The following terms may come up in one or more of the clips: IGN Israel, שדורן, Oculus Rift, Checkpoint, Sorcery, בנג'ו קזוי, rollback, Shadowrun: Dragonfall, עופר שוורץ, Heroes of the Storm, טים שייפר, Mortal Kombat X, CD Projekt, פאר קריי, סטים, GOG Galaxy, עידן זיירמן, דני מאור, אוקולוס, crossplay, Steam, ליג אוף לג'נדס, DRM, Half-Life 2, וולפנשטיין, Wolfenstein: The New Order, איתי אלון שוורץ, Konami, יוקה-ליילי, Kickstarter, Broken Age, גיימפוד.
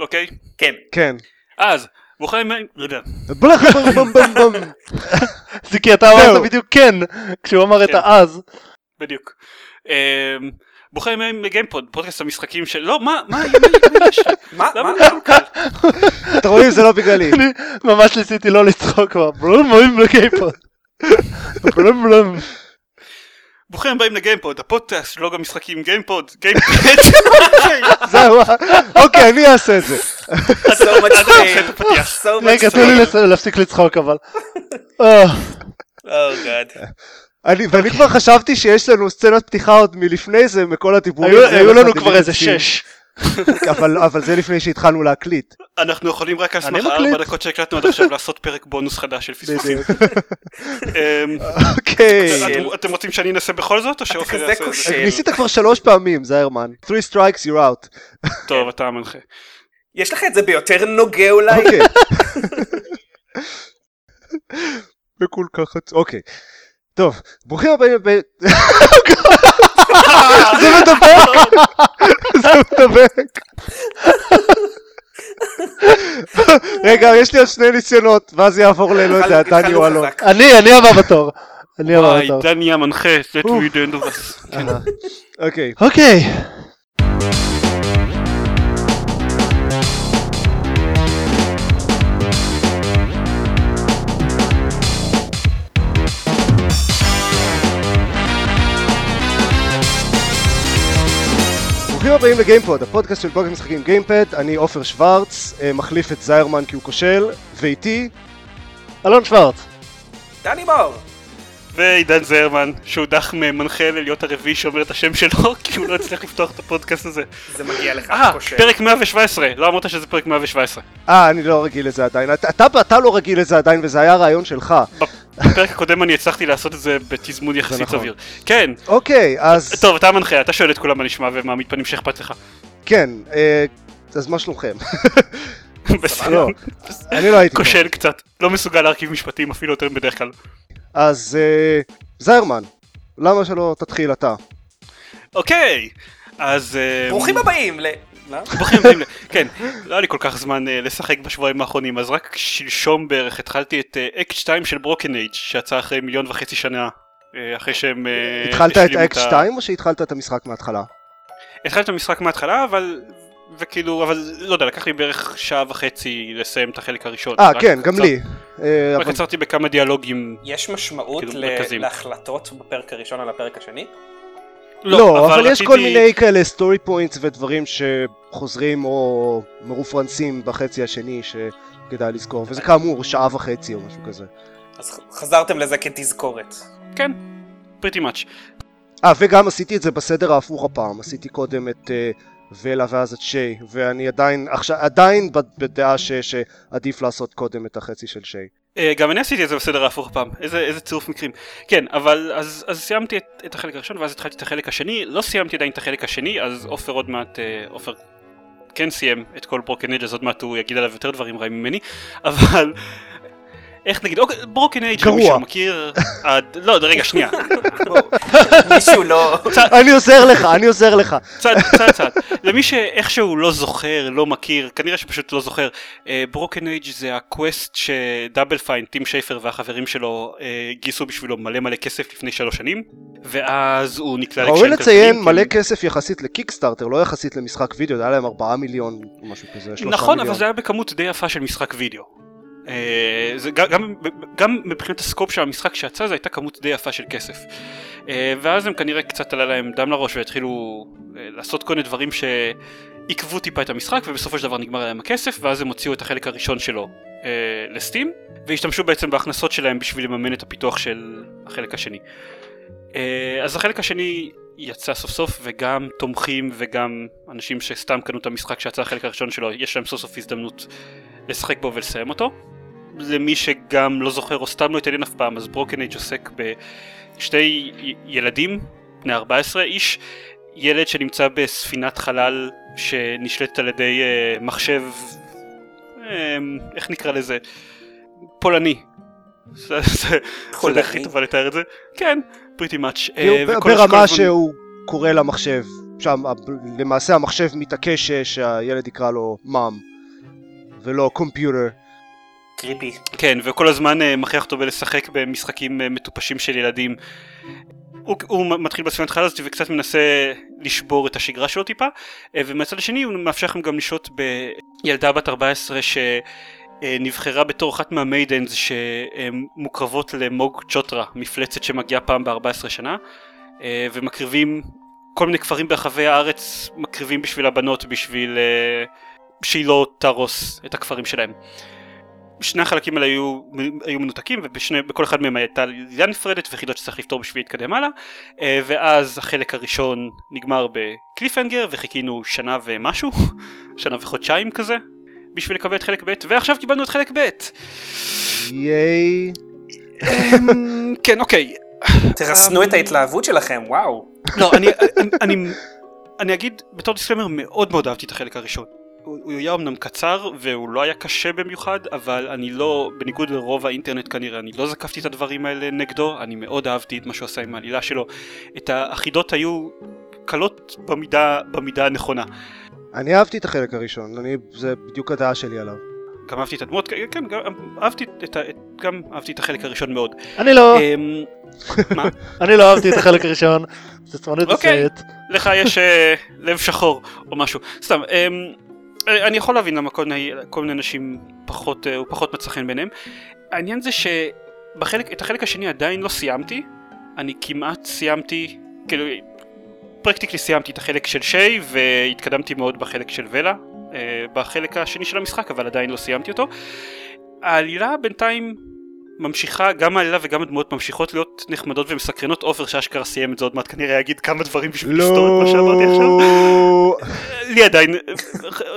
אוקיי? כן. כן. אז, ברוכים... זה כי אתה אמרת בדיוק כן, כשהוא אמר את האז. בדיוק. ברוכים היום לגיימפוד, פודקאסט המשחקים של... לא, מה, למה זה כל כך? אתה רואים, זה לא בגללי. אני ממש ניסיתי לא לצחוק כבר. ברום, רואים לגיימפוד. ברום, ברום. ברוכים הבאים לגיימפוד, הפודקאסט של לוג המשחקים, גיימפוד, גיימפד. זהו, אוקיי, אני אעשה את זה. רגע, תנו לי להפסיק לצחוק, אבל. ואני כבר חשבתי שיש לנו סצנת פתיחה עוד מלפני זה, מכל הדיבורים. היו לנו כבר איזה 6. אבל זה לפני שהתחלנו להקליט. אנחנו יכולים רק להסמך 4 דקות שהקלטנו עד עכשיו לעשות פרק בונוס חדש של פספוסים. אוקיי. אתם רוצים שאני אנסה בכל זאת או שאופי יעשה את זה? ניסית כבר 3 פעמים, זה הרמן. 3 strikes, you're out. טוב, אתה המנחה. יש לך את זה ביותר נוגע אולי? אוקיי. בכל כך... אוקיי. טוב, ברוכים הבאים... זה מדבק! זה מדבק! רגע, יש לי עוד 2 ניסיונות, ואז יעבור לנו את זה, דני או אלון. אני הבא בתור. וואי, דני המנחה, let me do it us. אוקיי. אוקיי. ברוכים הבאים לגיימפוד, הפודקאסט של גוג משחקים גיימפד, אני עופר שוורץ, מחליף את זיירמן כי הוא כושל, ואיתי אלון שוורץ, דני מאור, ועידן זיירמן, שהוא דח ממנחה להיות הרביעי שאומר את השם שלו, כי הוא לא הצליח לפתוח את הפודקאסט הזה. זה מגיע לך, כושל. פרק 117, לא אמרת שזה פרק 117. אני לא רגיל לזה עדיין, אתה לא רגיל לזה עדיין, וזה היה הרעיון שלך. בפרק הקודם אני הצלחתי לעשות את זה בתזמון יחסית סביר. כן. אוקיי, אז... טוב, אתה המנחה, אתה שואל את כולם מה נשמע ומה מתפנים שאכפת לך. כן, אז מה שלומכם? בסדר. אני לא הייתי פה. כושל קצת, לא מסוגל להרכיב משפטים, אפילו יותר בדרך כלל. אז זיירמן, למה שלא תתחיל אתה? אוקיי, אז... ברוכים הבאים ל... כן, לא היה לי כל כך זמן לשחק בשבועיים האחרונים, אז רק שלשום בערך התחלתי את אקט 2 של ברוקן אייג' שיצא אחרי 1.5 מיליון שנה אחרי שהם... התחלת את אקט 2 או שהתחלת את המשחק מההתחלה? התחלתי את המשחק מההתחלה, אבל... וכאילו, אבל לא יודע, לקח לי בערך 1.5 שעות לסיים את החלק הראשון. כן, גם לי. רק עצרתי בכמה דיאלוגים. יש משמעות להחלטות בפרק הראשון על הפרק השני? לא, אבל יש כל מיני כאלה סטורי פוינטס ודברים שחוזרים או מרופרנסים בחצי השני שכדאי לזכור, וזה כאמור 1.5 שעות או משהו כזה. אז חזרתם לזה כתזכורת. כן, pretty much. וגם עשיתי את זה בסדר ההפוך הפעם, עשיתי קודם את... ולה ואז את שי, ואני עדיין בדעה שעדיף לעשות קודם את החצי של שי. גם אני עשיתי את זה בסדר ההפוך פעם, איזה צירוף מקרים. כן, אבל אז סיימתי את החלק הראשון ואז התחלתי את החלק השני, לא סיימתי עדיין את החלק השני, אז עופר עוד מעט, עופר כן סיים את כל ברוקן אייג', אז עוד מעט הוא יגיד עליו יותר דברים רעים ממני, אבל... איך נגיד, ברוקן אייג' מישהו מכיר? לא, רגע, שנייה. מישהו לא... אני עוזר לך. צעד. למי שאיכשהו לא זוכר, לא מכיר, כנראה שפשוט לא זוכר, ברוקן אייג' זה הקווסט שדאבל פיין, טים שייפר והחברים שלו גייסו בשבילו מלא כסף לפני 3 שנים, ואז הוא נקלע לקשיים. ראוי לציין מלא כסף יחסית לקיקסטארטר, לא יחסית למשחק וידאו, זה היה להם 4 מיליון או משהו כזה, 3 מיליון. נכון, אבל זה היה בכמות די יפה של משחק וידאו. זה גם מבחינת הסקופ של המשחק שיצא, זה הייתה כמות די יפה של כסף, ואז הם כנראה קצת עלה להם דם לראש והתחילו לעשות כל מיני דברים שעיכבו טיפה את המשחק, ובסופו של דבר נגמר להם הכסף, ואז הם הוציאו את החלק הראשון שלו לסטים, והשתמשו בעצם בהכנסות שלהם בשביל לממן את הפיתוח של החלק השני. אז החלק השני יצא סוף סוף, וגם תומכים וגם אנשים שסתם קנו את המשחק שיצא החלק הראשון שלו, יש להם סוף סוף הזדמנות לשחק בו ולסיים אותו. למי שגם לא זוכר או סתם לא התעניין אף פעם, אז ברוקן אייג' עוסק בשתי ילדים, בני 14 איש, ילד שנמצא בספינת חלל שנשלטת על ידי מחשב, איך נקרא לזה? פולני. זה הכי טובה לתאר את זה. כן, pretty much. ברמה שהוא קורא למחשב שם למעשה המחשב מתעקש שהילד יקרא לו מאם ולא קומפיוטר. קריפי. כן, וכל הזמן מכריח אותו בלשחק במשחקים מטופשים של ילדים. הוא מתחיל בספינת חלז וקצת מנסה לשבור את השגרה שלו טיפה, ומהצד השני הוא מאפשר לכם גם לשהות בילדה בת 14 שנבחרה בתור אחת מהמיידנס שמוקרבות למוג צ'וטרה, מפלצת שמגיעה פעם ב-14 שנה, ומקריבים כל מיני כפרים ברחבי הארץ, מקריבים בשביל הבנות, בשביל שהיא לא תרוס את הכפרים שלהם. שני החלקים האלה היו מנותקים, ובכל אחד מהם הייתה לידה נפרדת וחידות שצריך לפתור בשביל להתקדם הלאה, ואז החלק הראשון נגמר בקליפהנגר, וחיכינו שנה ומשהו, שנה וחודשיים כזה, בשביל לקבל את חלק ב', ועכשיו קיבלנו את חלק ב'. ייי. כן, אוקיי. תרסנו את ההתלהבות שלכם, וואו. לא, אני אגיד בתור דיסקלמר, מאוד מאוד אהבתי את החלק הראשון. הוא היה אמנם קצר, והוא לא היה קשה במיוחד, אבל אני לא, בניגוד לרוב האינטרנט כנראה, אני לא זקפתי את הדברים האלה נגדו, אני מאוד אהבתי את מה שהוא עשה עם העלילה שלו. את האחידות היו קלות במידה הנכונה. אני אהבתי את החלק הראשון, זה בדיוק הדעה שלי עליו. גם אהבתי את הדמות, כן, גם אהבתי את החלק הראשון מאוד. אני לא. מה? אני לא אהבתי את החלק הראשון, זה צמנית לסייט. לך יש לב שחור או משהו. סתם, אני יכול להבין למה כל מיני אנשים פחות מצא חן ביניהם. העניין זה את החלק השני עדיין לא סיימתי, אני כמעט סיימתי, כאילו פרקטיקלי סיימתי את החלק של שי, והתקדמתי מאוד בחלק של ולה, בחלק השני של המשחק, אבל עדיין לא סיימתי אותו. העלילה בינתיים ממשיכה, גם העלילה וגם הדמות ממשיכות להיות נחמדות ומסקרנות. עופר שאשכרה סיים את זה עוד מעט, כנראה אגיד כמה דברים בשביל לסתור את מה שאמרתי עכשיו. לי עדיין,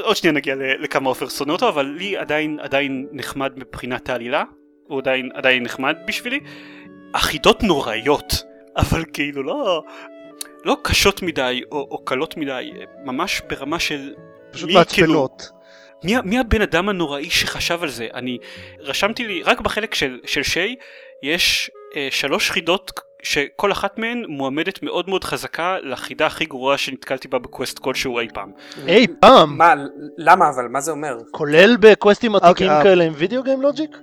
עוד שנייה נגיע לכמה עופר שונא אותו, אבל לי עדיין נחמד מבחינת העלילה, הוא עדיין נחמד בשבילי. אחידות נוראיות, אבל כאילו לא קשות מדי או קלות מדי, ממש ברמה של פשוט מעצפנות. מי הבן אדם הנוראי שחשב על זה? אני רשמתי לי, רק בחלק של שי, יש 3 חידות שכל אחת מהן מועמדת מאוד מאוד חזקה לחידה הכי גרועה שנתקלתי בה בקווסט כלשהו אי פעם. אי פעם? מה, למה אבל? מה זה אומר? כולל בקווסטים עתיקים כאלה עם וידאו גיים לוג'יק?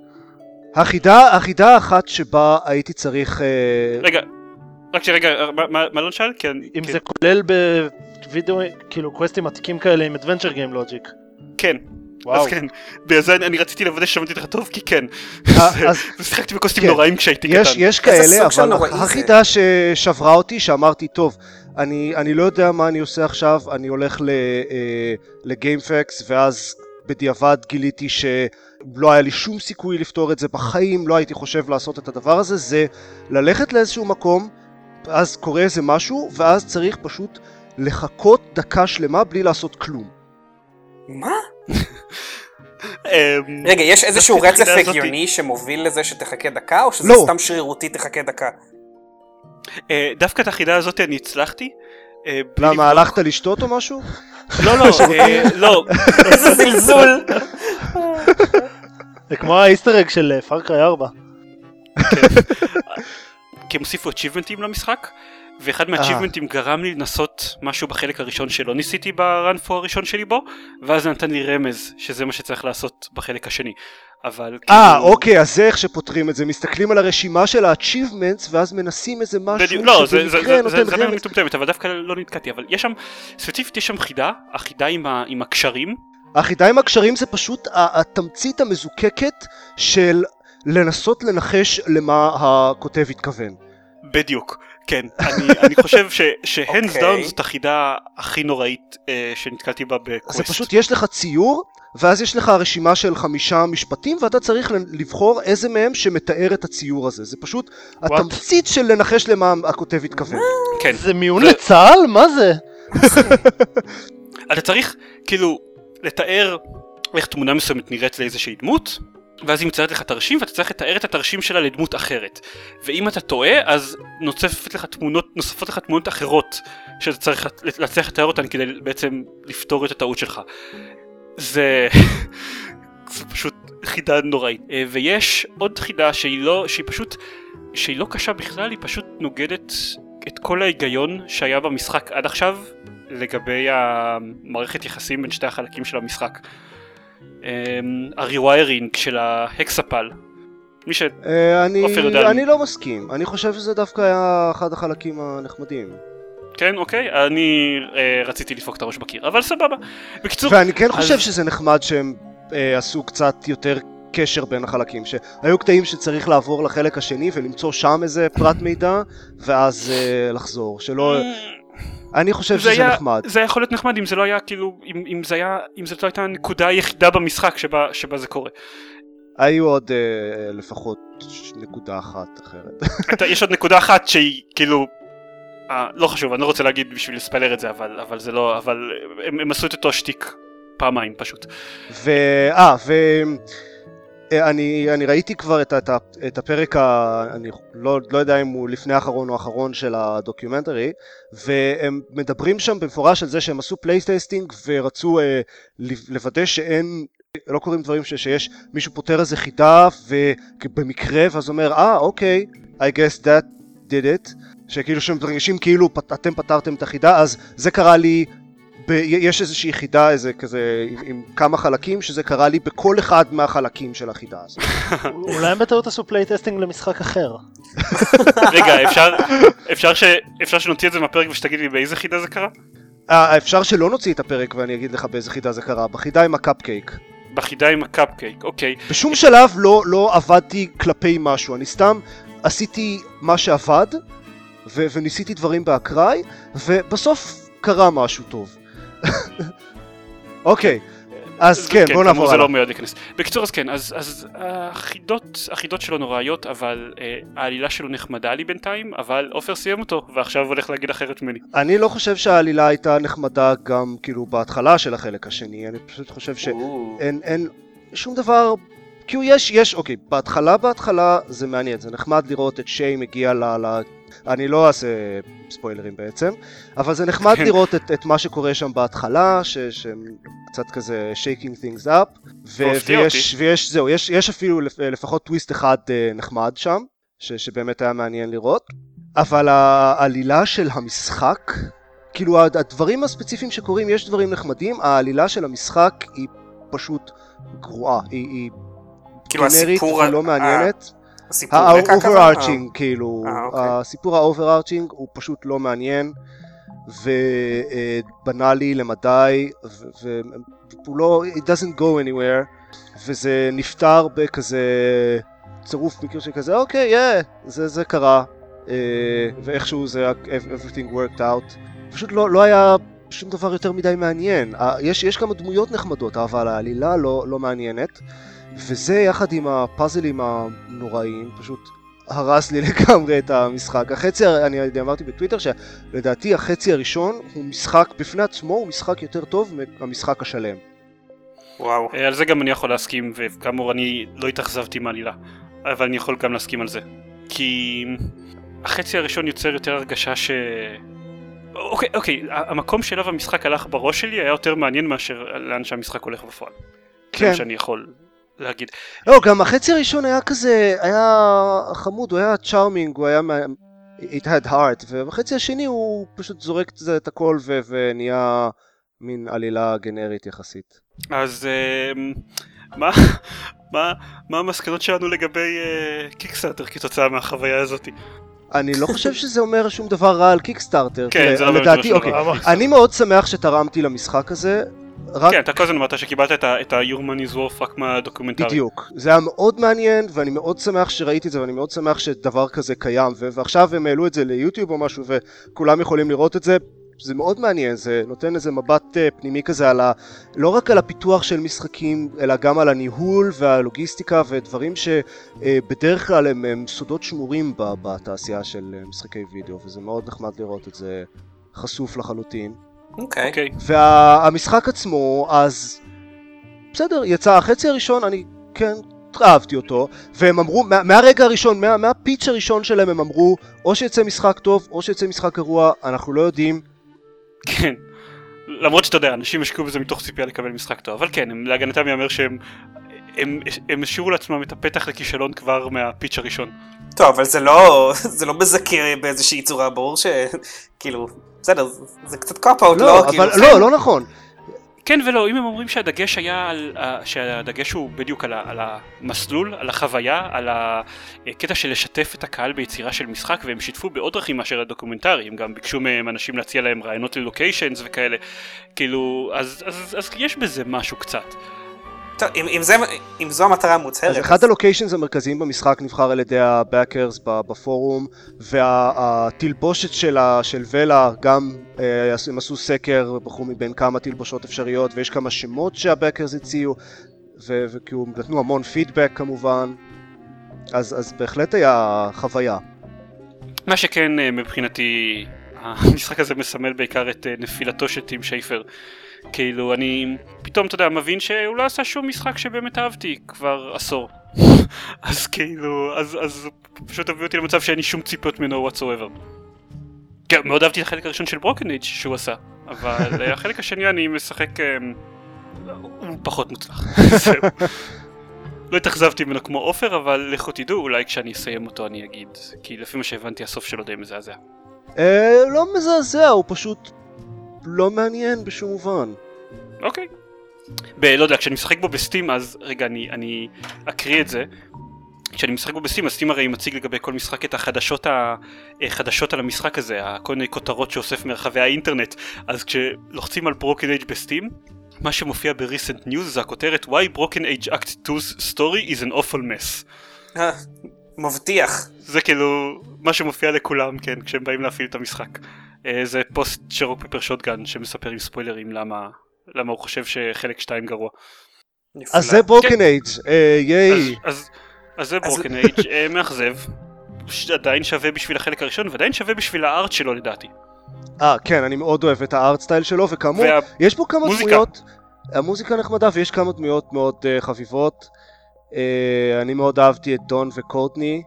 החידה אחת שבה הייתי צריך... רגע, רק שרגע, מה לא נשאל? אם זה כולל בוידאו, כאילו קווסטים עתיקים כאלה עם אדוונצ'ר גיים לוג'יק. כן, אז כן, בזה אני רציתי לוודא ששמעתי לך טוב, כי כן, ושיחקתי בקוסטים נוראים כשהייתי קטן. יש כאלה, אבל החידה ששברה אותי, שאמרתי, טוב, אני לא יודע מה אני עושה עכשיו, אני הולך לגיימפקס, ואז בדיעבד גיליתי שלא היה לי שום סיכוי לפתור את זה בחיים, לא הייתי חושב לעשות את הדבר הזה, זה ללכת לאיזשהו מקום, אז קורה איזה משהו, ואז צריך פשוט לחכות דקה שלמה בלי לעשות כלום. מה? רגע, יש איזשהו רצף הגיוני שמוביל לזה שתחכה דקה, או שזה סתם שרירותי תחכה דקה? דווקא את החידה הזאת אני הצלחתי. למה, הלכת לשתות או משהו? לא. איזה זלזול. זה כמו האיסטרג של פאר קריי 4. כי הם הוסיפו אצ'יבמנטים למשחק. ואחד מהאצ'יבמנטים גרם לי לנסות משהו בחלק הראשון שלא ניסיתי ברנפו הראשון שלי בו, ואז נתן לי רמז שזה מה שצריך לעשות בחלק השני. אבל... אוקיי, אז זה איך שפותרים את זה, מסתכלים על הרשימה של האצ'יבמנטס, ואז מנסים איזה משהו... לא, זה באמת מטומטמת, אבל דווקא לא נתקעתי, אבל יש שם, ספציפית יש שם חידה, החידה עם הקשרים. החידה עם הקשרים זה פשוט התמצית המזוקקת של לנסות לנחש למה הכותב התכוון. בדיוק. כן, אני חושב שהנדס דאון זאת החידה הכי נוראית שנתקלתי בה בקווסט. זה פשוט, יש לך ציור, ואז יש לך רשימה של 5 משפטים, ואתה צריך לבחור איזה מהם שמתאר את הציור הזה. זה פשוט התמצית של לנחש למה הכותב התכוון. זה מיון לצהל? מה זה? אתה צריך, כאילו, לתאר איך תמונה מסוימת נראית לאיזושהי דמות, ואז היא מציירת לך תרשים, ואתה צריך לתאר את התרשים שלה לדמות אחרת. ואם אתה טועה, אז נוספות לך תמונות אחרות, שאתה צריך להצליח לתאר אותן כדי בעצם לפתור את הטעות שלך. זה פשוט חידה נוראית. ויש עוד חידה שהיא לא קשה בכלל, היא פשוט נוגדת את כל ההיגיון שהיה במשחק עד עכשיו, לגבי המערכת יחסים בין שתי החלקים של המשחק. הריוויירינג של ההקספל. מי ש... אני לא מסכים, אני חושב שזה דווקא היה אחד החלקים הנחמדים. כן, אוקיי, אני רציתי לפוק את הראש בקיר, אבל סבבה. בקיצור... ואני כן חושב שזה נחמד שהם עשו קצת יותר קשר בין החלקים, שהיו קטעים שצריך לעבור לחלק השני ולמצוא שם איזה פרט מידע, ואז לחזור, שלא... אני חושב שזה נחמד. זה יכול להיות נחמד אם זה לא היה, כאילו, אם זה לא הייתה הנקודה היחידה במשחק שבה זה קורה. היו עוד לפחות נקודה אחת אחרת. יש עוד נקודה אחת שהיא, כאילו... לא חשוב, אני לא רוצה להגיד בשביל לספלר את זה, אבל זה לא, אבל הם עשו את אותו שטיק פעמיים פשוט. אני ראיתי כבר את הפרק, אני לא יודע אם הוא לפני האחרון או האחרון של הדוקיומנטרי, והם מדברים שם במפורש על זה שהם עשו פלייטסטינג ורצו לוודא שאין, לא קוראים דברים שיש מישהו פותר איזה חידה ובמקרה ואז אומר, אוקיי, I guess that did it, שכאילו שמתרגשים כאילו אתם פתרתם את החידה, אז זה קרה לי, יש איזושהי חידה איזה כזה עם כמה חלקים, שזה קרה לי בכל אחד מהחלקים של החידה הזאת. אולי הם בטעות עשו פלייטסטינג למשחק אחר. רגע, אפשר שנוציא את זה מהפרק ושתגיד לי באיזה חידה זה קרה? אפשר שלא נוציא את הפרק ואני אגיד לך באיזה חידה זה קרה, בחידה עם הקאפקייק. בחידה עם הקאפקייק, אוקיי. בשום שלב לא עבדתי כלפי משהו, אני סתם עשיתי מה שעבד, וניסיתי דברים באקראי, ובסוף קרה משהו טוב. אוקיי, אז כן, בוא נעבור עליו. בקיצור, אז כן, אז החידות שלו נוראיות, אבל העלילה שלו נחמדה לי בינתיים, אבל אופר סיים אותו, ועכשיו הוא הולך להגיד אחרת ממני. אני לא חושב שהעלילה הייתה נחמדה גם כאילו בהתחלה של החלק השני, אני פשוט חושב שאין שום דבר... כאילו יש, אוקיי, בהתחלה זה מעניין, זה נחמד לראות את שיי מגיע אני לא אעשה ספוילרים בעצם, אבל זה נחמד לראות את מה שקורה שם בהתחלה, שקצת כזה shaking things up, זהו, יש אפילו לפחות טוויסט אחד נחמד שם, שבאמת היה מעניין לראות, אבל העלילה של המשחק, כאילו הדברים הספציפיים שקורים, יש דברים נחמדים, העלילה של המשחק היא פשוט גרועה, היא גנרית ולא מעניינת. האוברארצ'ינג, כאילו, הסיפור האוברארצ'ינג הוא פשוט לא מעניין ובנאלי למדי והוא לא, it doesn't go anywhere, וזה נפטר בכזה צירוף מקרה שכזה, אוקיי, זה קרה ואיכשהו זה everything worked out, פשוט לא היה שום דבר יותר מדי מעניין. יש כמה דמויות נחמדות אבל העלילה לא מעניינת, וזה יחד עם הפאזלים הנוראים פשוט הרס לי לגמרי את המשחק. החצי, אני אמרתי בטוויטר שלדעתי החצי הראשון הוא משחק בפני עצמו, הוא משחק יותר טוב מהמשחק השלם. וואו. על זה גם אני יכול להסכים, וכאמור אני לא התאכזבתי מהעלילה, אבל אני יכול גם להסכים על זה. כי החצי הראשון יוצר יותר הרגשה ש... אוקיי, המקום שאליו המשחק הלך בראש שלי היה יותר מעניין מאשר לאן שהמשחק הולך בפועל. כן. שאני יכול... להגיד. לא, גם החצי הראשון היה כזה, היה חמוד, הוא היה צ'ארמינג, הוא היה, it had heart, ובחצי השני הוא פשוט זורק את הכל ונהיה מין עלילה גנרית יחסית. אז מה המסקנות שלנו לגבי קיקסטארטר כתוצאה מהחוויה הזאת? אני לא חושב שזה אומר שום דבר רע על קיקסטארטר. כן, זה לא באמת משהו רע. אני מאוד שמח שתרמתי למשחק הזה. כן, אתה כל הזמן אמרת שקיבלת את היורמן יזרוף רק מהדוקומנטרי. בדיוק, זה היה מאוד מעניין ואני מאוד שמח שראיתי את זה ואני מאוד שמח שדבר כזה קיים ועכשיו הם העלו את זה ליוטיוב או משהו וכולם יכולים לראות את זה, זה מאוד מעניין, זה נותן איזה מבט פנימי כזה על לא רק על הפיתוח של משחקים אלא גם על הניהול והלוגיסטיקה ודברים שבדרך כלל הם סודות שמורים בתעשייה של משחקי וידאו, וזה מאוד נחמד לראות את זה חשוף לחלוטין. אוקיי. והמשחק עצמו, אז בסדר, יצא החצי הראשון, אני כן אהבתי אותו, והם אמרו, מהרגע הראשון, מהפיץ' הראשון שלהם הם אמרו, או שיצא משחק טוב, או שיצא משחק גרוע, אנחנו לא יודעים. כן, למרות שאתה יודע, אנשים השקיעו בזה מתוך ציפייה לקבל משחק טוב, אבל כן, להגנתם יאמר שהם הם השאירו לעצמם את הפתח לכישלון כבר מהפיץ' הראשון. טוב, אבל זה לא מזכיר באיזושהי צורה, ברור שכאילו, בסדר, זה קצת קופ אאוט, לא נכון. כן ולא, אם הם אומרים שהדגש היה, שהדגש הוא בדיוק על המסלול, על החוויה, על הקטע של לשתף את הקהל ביצירה של משחק, והם שיתפו בעוד דרכים מאשר הדוקומנטרי, הם גם ביקשו מהם אנשים להציע להם רעיונות ללוקיישנס וכאלה, כאילו, אז יש בזה משהו קצת. טוב, אם זו המטרה המוצהרת. אז אחד הלוקיישנס המרכזיים במשחק נבחר על ידי הבאקרס בפורום, והתלבושת של ולה, גם הם עשו סקר, בחרו מבין כמה תלבושות אפשריות, ויש כמה שמות שהבאקרס הציעו, וכאילו נתנו המון פידבק כמובן, אז בהחלט היה חוויה. מה שכן מבחינתי, המשחק הזה מסמל בעיקר את נפילתו של טים שייפר, כאילו אני פתאום, אתה יודע, מבין שהוא לא עשה שום משחק שבאמת אהבתי כבר עשור. אז כאילו, אז פשוט הביא אותי למצב שאין לי שום ציפיות מנו whatsoever. כן, מאוד אהבתי את החלק הראשון של Broken Age שהוא עשה, אבל החלק השני אני משחק, הוא פחות מוצלח. לא התאכזבתי ממנו כמו עופר, אבל לכו תדעו, אולי כשאני אסיים אותו אני אגיד, כי לפי מה שהבנתי הסוף שלו די מזעזע. לא מזעזע, הוא פשוט לא מעניין בשום מובן. אוקיי. לא יודע, כשאני משחק בו בסטים, אז רגע, אני אקריא את זה. כשאני משחק בו בסטים, אז סטים הרי מציג לגבי כל משחק את החדשות על המשחק הזה, כל מיני כותרות שאוסף מרחבי האינטרנט. אז כשלוחצים על Broken Age בסטים, מה שמופיע ב-Recent News זה הכותרת Why Broken Age Act 2's Story is an awful mess. מבטיח. זה כאילו מה שמופיע לכולם, כן, כשהם באים להפעיל את המשחק. זה פוסט שרוק פפר שוטגן שמספר עם ספוילרים למה הוא חושב שחלק 2 גרוע. אז זה Broken Age, ייי. אז זה Broken Age, מאכזב. עדיין שווה בשביל החלק הראשון, ועדיין שווה בשביל הארט שלו לדעתי. כן, אני מאוד אוהב את הארט סטייל שלו, וכאמור, יש פה כמה דמויות, המוזיקה נחמדה, ויש כמה דמויות מאוד חביבות. אני מאוד אהבתי את דון וקורטני.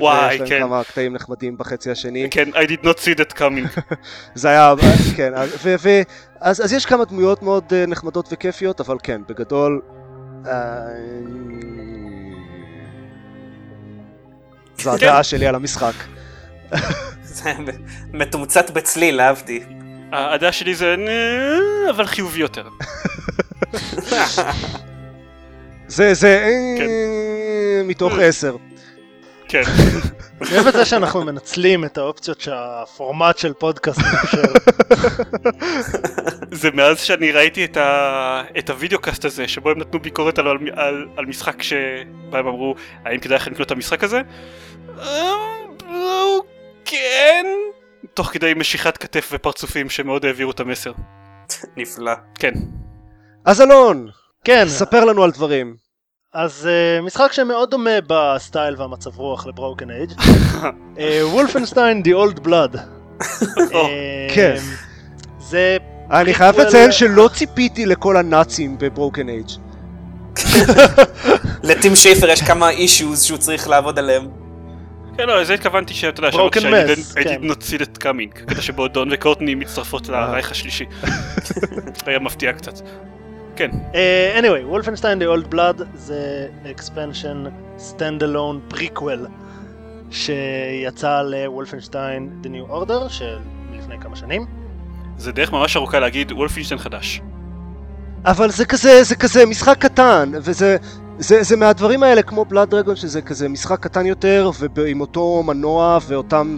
וואי, כן. יש להם כמה קטעים נחמדים בחצי השני. כן, I did not see that coming. זה היה, כן. אז יש כמה דמויות מאוד נחמדות וכיפיות, אבל כן, בגדול... זו הדעה שלי על המשחק. זה מתומצת בצליל, אהבתי. הדעה שלי זה... אבל חיובי יותר. זה... מתוך 10. כן. אני אוהב את זה שאנחנו מנצלים את האופציות שהפורמט של פודקאסט מאפשר. זה מאז שאני ראיתי את הווידאו-קאסט הזה, שבו הם נתנו ביקורת על משחק שבהם אמרו, האם כדאי לכם לקנות את המשחק הזה? כן. תוך כדי משיכת כתף ופרצופים שמאוד העבירו את המסר. נפלא. כן. אז אלון, ספר לנו על דברים. אז משחק שמאוד דומה בסטייל והמצב רוח לברוקן אייג' וולפנשטיין די אולד בלאד. כן. אני חייב לציין שלא ציפיתי לכל הנאצים בברוקן אייג'. לטים שייפר יש כמה אישיוז שהוא צריך לעבוד עליהם. כן, לא, לזה התכוונתי שאתה יודע, ברוקן מס, כן. הייתי נוציד את קאמינג, כדי שבו דון וקורטני מצטרפות לרייך השלישי. היה מפתיע קצת. כן. Anyway, Wolfenstein: The Old Blood זה expansion standalone prequel שיצא ל-Wolfenstein: The New Order של לפני כמה שנים. זה דרך ממש ארוכה להגיד Wolfenstein חדש. אבל זה כזה משחק קטן, וזה זה מהדברים האלה כמו Blood Dragon שזה כזה משחק קטן יותר ועם אותו מנוע ואותם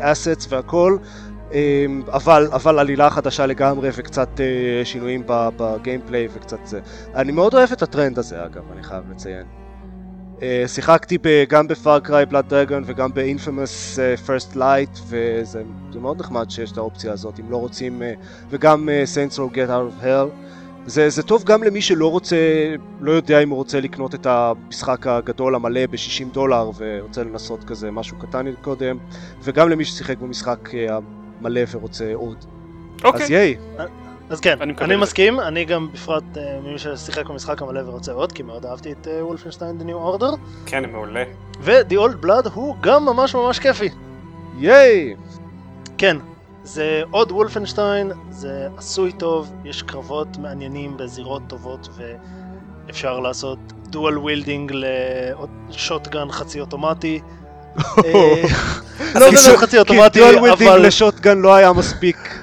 assets והכל. אבל עלילה חדשה לגמרי וקצת שינויים בגיימפליי וקצת זה. אני מאוד אוהב את הטרנד הזה, אגב, אני חייב לציין. שיחקתי גם בפארקריי בלאד דרגון וגם באינפימוס פרסט לייט, וזה מאוד נחמד שיש את האופציה הזאת אם לא רוצים, וגם סיינטס רו גט אאוט אוף הל. זה טוב גם למי שלא רוצה, לא יודע אם הוא רוצה לקנות את המשחק הגדול המלא $60 ורוצה לנסות כזה משהו קטן קודם, וגם למי ששיחק במשחק מלא ורוצה עוד. אז יאי. אז כן, אני מסכים, אני גם בפרט ממי ששיחק במשחק המלא ורוצה עוד, כי מאוד אהבתי את וולפנשטיין דה ניו אורדר. כן, מעולה. ודי אולד בלאד הוא גם ממש ממש כיפי. יאי. כן, זה עוד וולפנשטיין, זה עשוי טוב, יש קרבות מעניינים בזירות טובות אפשר לעשות דואל ווילדינג לשוטגן חצי אוטומטי. לא זה חצי אוטומטי, אבל דואל ווילדינג לשוטגן לא היה מספיק.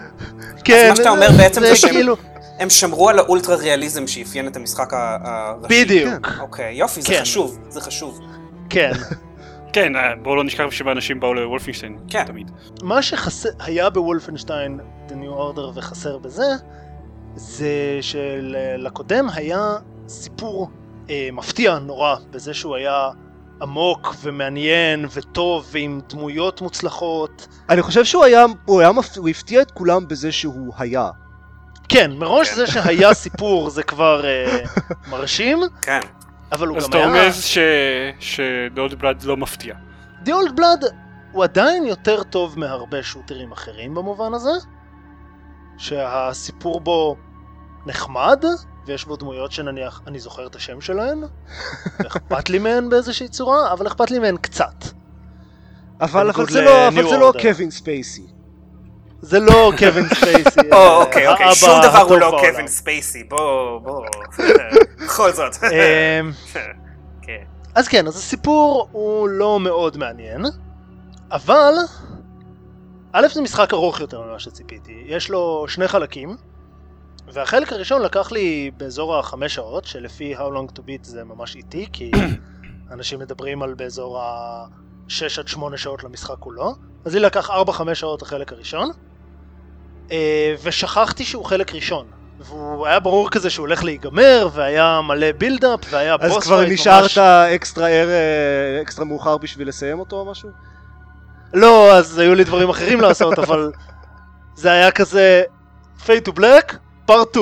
כן, מה שאתה אומר בעצם זה כאילו הם שמרו על האולטרה ריאליזם שאפיין את המשחק הראשי. בדיוק. אוקיי, יופי, זה חשוב, זה חשוב. כן. כן, בואו לא נשכח שבאנשים באו לוולפנשטיין, תמיד. מה שהיה בוולפנשטיין, The New Order, וחסר בזה, זה שלקודם היה סיפור מפתיע נורא, בזה שהוא היה עמוק ומעניין וטוב ועם דמויות מוצלחות. אני חושב שהוא הפתיע את כולם בזה שהוא היה. כן, מראש זה שהיה סיפור זה כבר מרשים. כן. אבל הוא גם היה... אז אתה רומז ש-The Old Blood לא מפתיע. The Old Blood הוא עדיין יותר טוב מהרבה שוטרים אחרים במובן הזה, שהסיפור בו נחמד, ויש בו דמויות שנניח אני זוכר את השם שלהן, ואכפת לי מהן באיזושהי צורה, אבל אכפת לי מהן קצת. אבל זה לא קווין ספייסי. זה לא קווין ספייסי. אוקיי, שום דבר הוא לא קווין ספייסי, בוא. בכל זאת. אז כן, אז הסיפור הוא לא מאוד מעניין, אבל... א' זה משחק ארוך יותר ממה שציפיתי, יש לו שני חלקים, והחלק הראשון לקח לי באזור ה5 שעות, שלפי How Long To Beat זה ממש איטי, כי אנשים מדברים על באזור ה6 עד 8 שעות למשחק כולו, אז לי לקח 4-5 שעות החלק הראשון, ושכחתי שהוא חלק ראשון, והוא היה ברור כזה שהוא הולך להיגמר, והיה מלא בילדאפ, והיה בוס פייט ממש... אז כבר נשארת אקסטרה מאוחר בשביל לסיים אותו או משהו? לא, אז היו לי דברים אחרים לעשות, אבל זה היה כזה Fade to Black, Part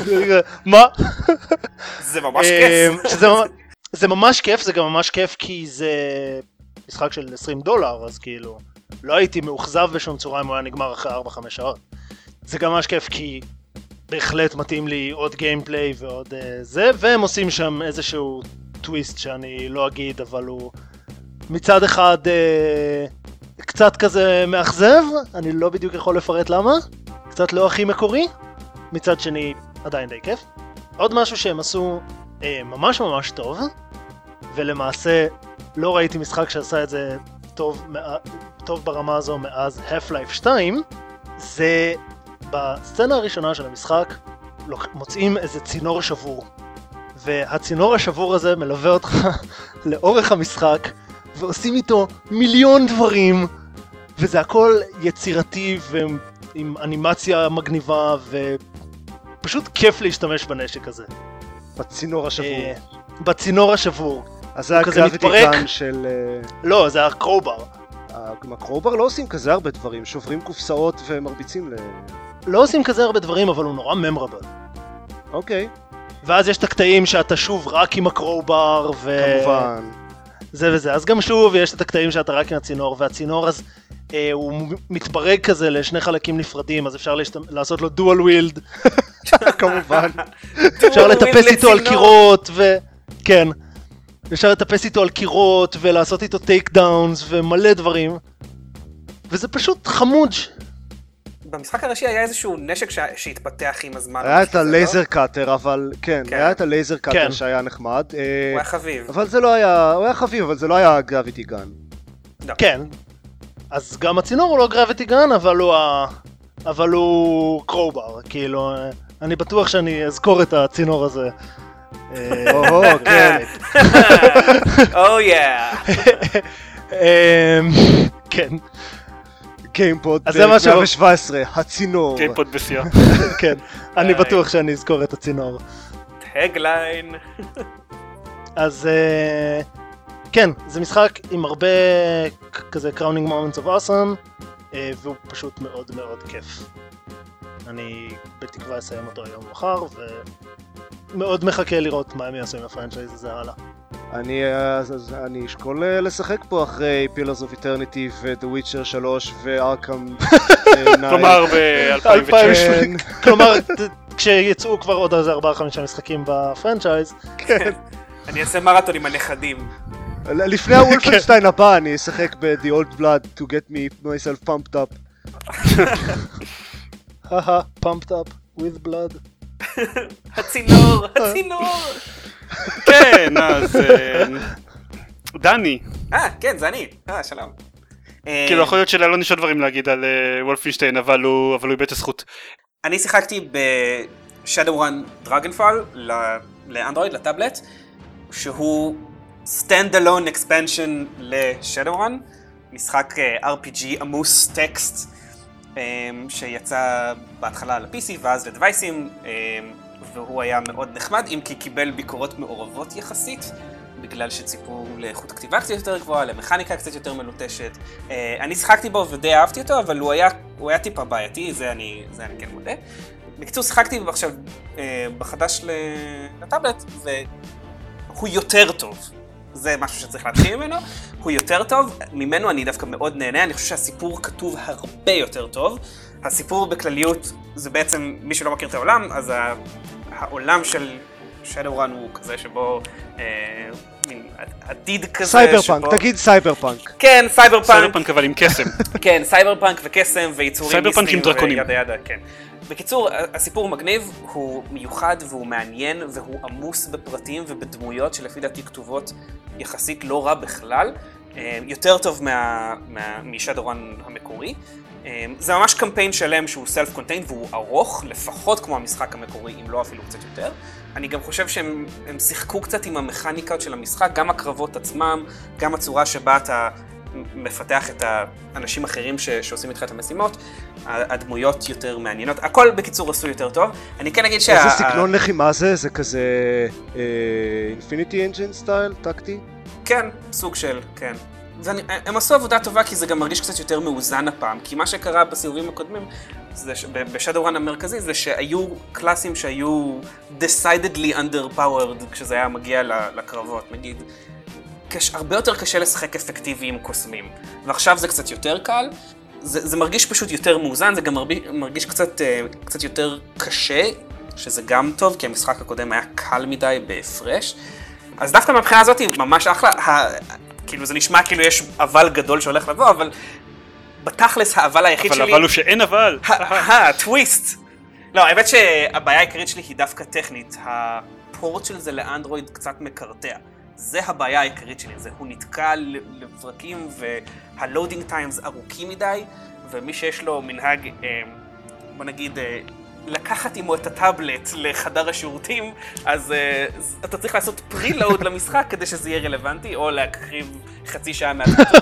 2. מה? זה ממש כיף. זה ממש כיף, זה גם ממש כיף כי זה משחק של $20, אז כאילו לא הייתי מאוכזב בשום צורה אם הוא היה נגמר אחרי 4-5 שעות. זה גם ממש כיף כי בהחלט מתאים לי עוד גיימפליי ועוד זה, והם עושים שם איזשהו טוויסט שאני לא אגיד, אבל הוא... מצד אחד קצת כזה מאכזב, אני לא בדיוק יכול לפרט למה, קצת לא הכי מקורי, מצד שני עדיין די כיף. עוד משהו שהם עשו ממש ממש טוב, ולמעשה לא ראיתי משחק שעשה את זה טוב ברמה הזו מאז Half-Life 2, זה בסצנה הראשונה של המשחק מוצאים איזה צינור שבור, והצינור השבור הזה מלווה אותך לאורך המשחק, ועושים איתו מיליון דברים, וזה הכל יצירתי ועם אנימציה מגניבה, ופשוט כיף להשתמש בנשק הזה. בצינור השבור. בצינור השבור. אז זה הקרביטי גן של... לא, זה הקרובר. הקרובר לא עושים כזה הרבה דברים, שוברים קופסאות ומרביצים ל... לא עושים כזה הרבה דברים, אבל הוא נורא ממרבל. אוקיי. ואז יש את הקטעים שאתה שוב רק עם הקרובר, ו... כמובן. זה וזה, אז גם שוב יש את הקטעים שאתה רק עם הצינור, והצינור אז הוא מתברג כזה לשני חלקים נפרדים, אז אפשר לעשות לו דואל ווילד, כמובן. אפשר לטפס איתו על קירות, כן. אפשר לטפס איתו על קירות, ולעשות איתו טייק דאונס, ומלא דברים. וזה פשוט חמוד. במשחק הראשי היה איזשהו נשק שהתפתח עם הזמן. היה את הלייזר קאטר, אבל כן, היה את הלייזר קאטר שהיה נחמד. הוא היה חביב. אבל זה לא היה, הוא היה חביב, אבל זה לא היה גרביטי גן. כן. אז גם הצינור הוא לא גרביטי גן, אבל הוא קרובר, כאילו, אני בטוח שאני אזכור את הצינור הזה. או, כן. או, יאה. כן. גיימפוד 117, הצינור. גיימפוד בשיאה. כן, אני בטוח שאני אזכור את הצינור. טגליין. אז כן, זה משחק עם הרבה כזה קראונינג מומנטס אוף אוסם, והוא פשוט מאוד מאוד כיף. אני בתקווה אסיים אותו היום מחר, ומאוד מחכה לראות מה הם יעשו עם הפרנצ'ייז הזה הלאה. אני אשכול לשחק פה אחרי Pillars of Eternity ו-The Witcher 3 ו-Arkham 9. כלומר ב-2019. כלומר, כשיצאו כבר עוד איזה 4-5 משחקים בפרנצ'ייז. כן. אני אעשה מרתון עם הנכדים. לפני הוולפנשטיין הבא אני אשחק ב-The Old Blood to get me myself pumped up. Haha, pumped up with blood. הצינור. כן, אז דני. כן, זה אני. שלום. כאילו, יכול להיות שלא נשאר דברים להגיד על וולפנשטיין, אבל הוא איבד את הזכות. אני שיחקתי ב-Shadowrun Dragonfall לאנדרואיד, לטאבלט, שהוא stand-alone expansion ל-Shadowrun, משחק RPG עמוס טקסט, שיצא בהתחלה ל-PC ואז לדווייסים, והוא היה מאוד נחמד, אם כי קיבל ביקורות מעורבות יחסית, בגלל שציפו לאיכות הכתיבה קצת יותר גבוהה, למכניקה קצת יותר מלוטשת. אני שחקתי בו ודי אהבתי אותו, אבל הוא היה טיפה בעייתי, זה אני כן מודה. בקיצור, שחקתי עכשיו בחדש לטאבלט, והוא יותר טוב. זה משהו שצריך להתחיל ממנו. הוא יותר טוב, ממנו אני דווקא מאוד נהנה, אני חושב שהסיפור כתוב הרבה יותר טוב. הסיפור בכלליות זה בעצם, מי שלא מכיר את העולם, אז העולם של Shadowrun הוא כזה שבו, מין עתיד כזה סייבר שבו... סייברפאנק, תגיד סייברפאנק. כן, סייברפאנק. סייברפאנק אבל עם קסם. כן, סייברפאנק וקסם ויצורים ניסיים וידה, כן. בקיצור, הסיפור מגניב, הוא מיוחד והוא מעניין והוא עמוס בפרטים ובדמויות שלפי דעתי כתובות יחסית לא רע בכלל. יותר טוב משדורן המקורי. זה ממש קמפיין שלם שהוא self-contained והוא ארוך, לפחות כמו המשחק המקורי, אם לא אפילו קצת יותר. אני גם חושב שהם שיחקו קצת עם המכניקות של המשחק, גם הקרבות עצמם, גם הצורה שבה אתה מפתח את האנשים אחרים שעושים איתך את המשימות, הדמויות יותר מעניינות, הכל בקיצור עשו יותר טוב. אני כן אגיד איזה סגנון לחימה זה? זה כזה Infinity Engine סטייל, טקטי? כן, סוג של, כן. הם עשו עבודה טובה כי זה גם מרגיש קצת יותר מאוזן הפעם, כי מה שקרה בסיבובים הקודמים, בשדורן המרכזי, זה שהיו קלאסים שהיו decidedly underpowered כשזה היה מגיע לקרבות, נגיד. הרבה יותר קשה לשחק אפקטיבי עם קוסמים, ועכשיו זה קצת יותר קל, זה מרגיש פשוט יותר מאוזן, זה גם מרגיש קצת יותר קשה, שזה גם טוב, כי המשחק הקודם היה קל מדי בהפרש, אז דווקא מהבחינה הזאת היא ממש אחלה, כאילו זה נשמע כאילו יש אבל גדול שהולך לבוא, אבל בתכלס האבל היחיד שלי... אבל הוא שאין אבל! הטוויסט! לא, האמת שהבעיה העיקרית שלי היא דווקא טכנית, הפורט של זה לאנדרואיד קצת מקרטע. זה הבעיה העיקרית שלי, זה הוא נתקע לפרקים והלואודינג טיימס ארוכים מדי, ומי שיש לו מנהג, בוא נגיד, לקחת עמו את הטאבלט לחדר השירותים, אז אתה צריך לעשות פרילואוד למשחק כדי שזה יהיה רלוונטי, או להקריב חצי שעה מהתחלה.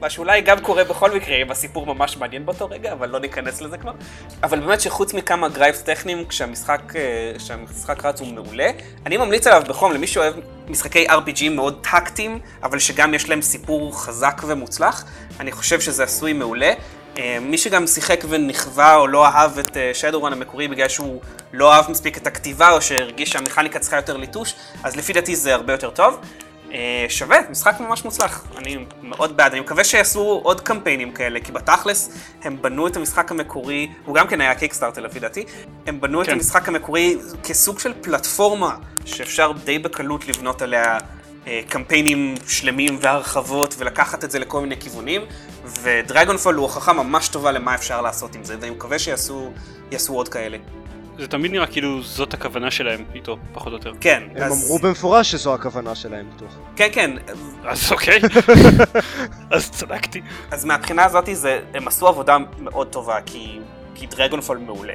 מה שאולי גם קורה בכל מקרה, אם הסיפור ממש מעניין באותו רגע, אבל לא ניכנס לזה כבר. אבל באמת שחוץ מכמה גרייבס טכניים, כשהמשחק רץ הוא מעולה, אני ממליץ עליו בחום למי שאוהב משחקי RPG מאוד טקטיים, אבל שגם יש להם סיפור חזק ומוצלח. אני חושב שזה עשוי מעולה. מי שגם שיחק ונכווה או לא אהב את Shadowrun המקורי בגלל שהוא לא אהב מספיק את הכתיבה או שהרגיש שהמכניקה צריכה יותר ליטוש, אז לפי דעתי זה הרבה יותר טוב. שווה, משחק ממש מוצלח, אני מאוד בעד, אני מקווה שיעשו עוד קמפיינים כאלה, כי בתכלס הם בנו את המשחק המקורי, הוא גם כן היה קיקסטארטר לפי דעתי, הם בנו את המשחק המקורי כסוג של פלטפורמה שאפשר די בקלות לבנות עליה קמפיינים שלמים והרחבות ולקחת את זה לכל מיני כיוונים, ודרגונפול הוא הוכחה ממש טובה למה אפשר לעשות עם זה, ואני מקווה שיעשו עוד כאלה. זה תמיד נראה כאילו זאת הכוונה שלהם איתו, פחות או יותר. כן. הם אמרו במפורש שזו הכוונה שלהם איתו. כן, כן. אז אוקיי. אז צדקתי. אז מהבחינה הזאת הם עשו עבודה מאוד טובה, כי דרגונפול מעולה.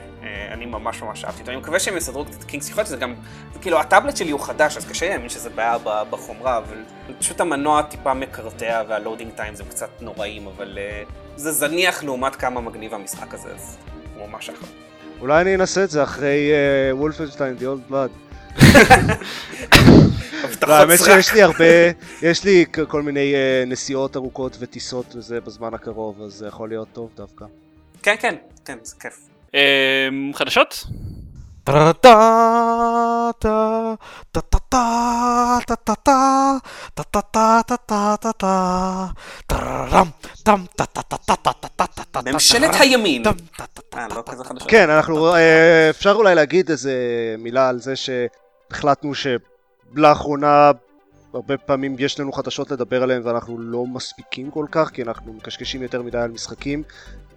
אני ממש אהבתי אותו. אני מקווה שהם יסדרו את קינגס יכולת, זה גם... כאילו, הטאבלט שלי הוא חדש, אז קשה להאמין שזה בעיה בחומרה, אבל פשוט המנוע טיפה מקרטע והלואודינג טיים זה קצת נוראים, אבל זה זניח לעומת כמה מגניב המשחק הזה, אז הוא ממש אחר. אולי אני אנסה את זה אחרי Wolfenstein: The Old Blood. באמת שיש לי הרבה, יש לי כל מיני נסיעות ארוכות וטיסות וזה בזמן הקרוב, אז זה יכול להיות טוב דווקא. כן, כן, כן, זה כיף. חדשות? ממשלת הימין. כן, אנחנו אפשר אולי להגיד איזה מילה על זה שהחלטנו שלאחרונה הרבה פעמים יש לנו חדשות לדבר עליהן ואנחנו לא מספיקים כל כך, כי אנחנו מקשקשים יותר מדי על משחקים,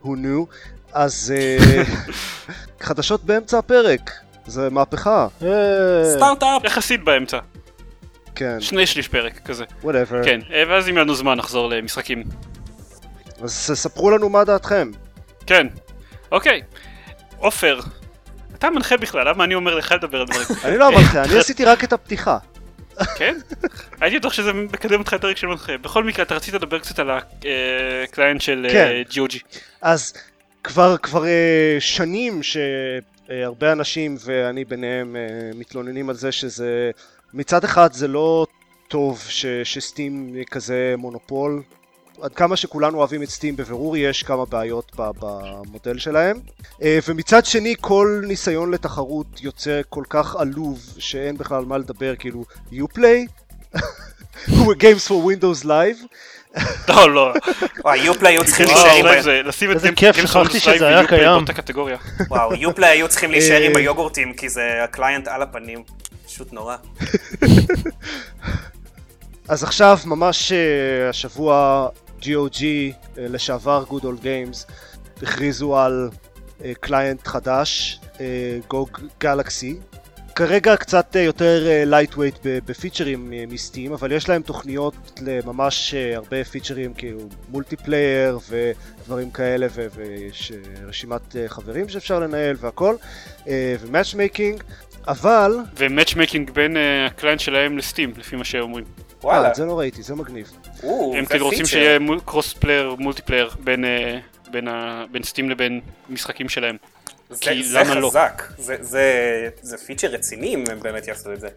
who knew, אז חדשות באמצע הפרק, זה מהפכה. סטארט-אפ יחסית באמצע. כן. 2/3 פרק כזה. whatever. כן, ואז אם לנו זמן נחזור למשחקים. אז ספרו לנו מה דעתכם. כן, אוקיי. עופר, אתה מנחה בכלל, למה אני אומר לך לדבר על דברים? אני לא מנחה, אני עשיתי רק את הפתיחה. כן? הייתי בטוח שזה מקדם אותך יותר של מנחה. בכל מקרה, אתה רצית לדבר קצת על הקליינט של GOG. אז כבר שנים שהרבה אנשים, ואני ביניהם, מתלוננים על זה שזה... מצד אחד זה לא טוב שסטים כזה מונופול. עד כמה שכולנו אוהבים את סטים, בבירור יש כמה בעיות במודל שלהם. ומצד שני, כל ניסיון לתחרות יוצא כל כך עלוב, שאין בכלל מה לדבר, כאילו, you play? Games for Windows Live? לא, לא. וואו, you play היו צריכים להישארים בהם. איזה כיף, שכחתי שזה היה קיים. וואו, you play היו צריכים להישארים ביוגורטים, כי זה הקליינט על הפנים. פשוט נורא. אז עכשיו, ממש השבוע... GOG לשעבר Good Old Games הכריזו על קליינט חדש, GOG Galaxy. כרגע קצת יותר lightweight בפיצ'רים מסטים, אבל יש להם תוכניות לממש הרבה פיצ'רים כאילו מולטיפלייר ודברים כאלה, ויש רשימת חברים שאפשר לנהל והכל, ומאצ'מייקינג, אבל... ומאצ'מייקינג בין הקליינט שלהם לסטים, לפי מה שאומרים. וואלה. את זה לא ראיתי, זה מגניב. הם כאילו רוצים שיהיה קרוס פלייר, מולטי פלייר, בין סטים לבין משחקים שלהם. זה חזק, זה פיצ'ר רציני אם הם באמת יעשו את זה.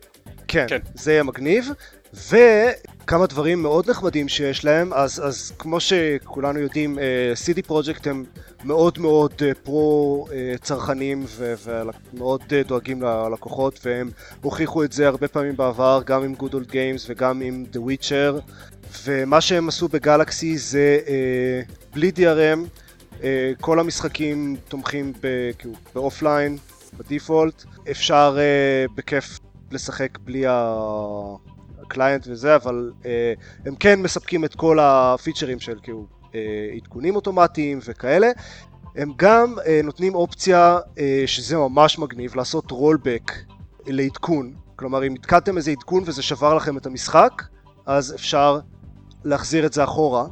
כן, זה יהיה מגניב. וכמה דברים מאוד נחמדים שיש להם, אז כמו שכולנו יודעים, CD Projekt הם מאוד מאוד פרו צרכנים ומאוד דואגים ללקוחות, והם הוכיחו את זה הרבה פעמים בעבר, גם עם Good Old Games וגם עם The Witcher, ומה שהם עשו בגלקסי זה בלי DRM, כל המשחקים תומכים באופליין, בדיפולט, אפשר בכיף לשחק בלי הקליינט וזה, אבל הם כן מספקים את כל הפיצ'רים של כאילו עדכונים אוטומטיים וכאלה. הם גם נותנים אופציה שזה ממש מגניב, לעשות רולבק לעדכון. כלומר, אם התקעתם איזה עדכון וזה שבר לכם את המשחק, אז אפשר להחזיר את זה אחורה.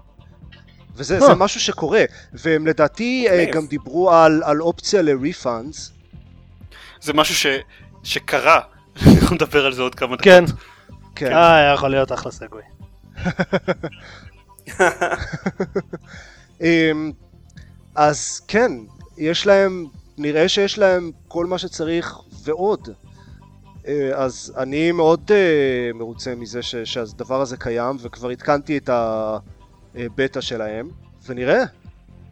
וזה משהו שקורה, והם לדעתי גם דיברו על אופציה ל-refunds. זה משהו שקרה, אנחנו נדבר על זה עוד כמה דקות. כן, יכול להיות אחלה סגווי. אז כן, יש להם, נראה שיש להם כל מה שצריך ועוד. אז אני מאוד מרוצה מזה שהדבר הזה קיים, וכבר התקנתי את ה... בטא שלהם, ונראה.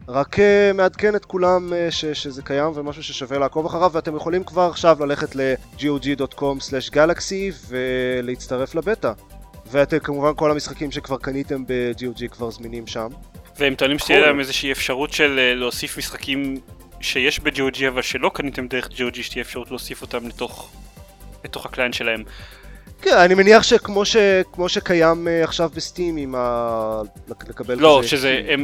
רק מעדכן את כולם שזה קיים ומשהו ששווה לעקוב אחריו, ואתם יכולים כבר עכשיו ללכת ל-gog.com/galaxy ולהצטרף לבטא. ואתם כמובן כל המשחקים שכבר קניתם ב-GOG כבר זמינים שם. והם טוענים שתהיה להם איזושהי אפשרות של להוסיף משחקים שיש ב-GOG אבל שלא קניתם דרך GOG, שתהיה אפשרות להוסיף אותם לתוך הקליינט שלהם. כן, אני מניח שכמו שקיים עכשיו בסטים עם לקבל... לא,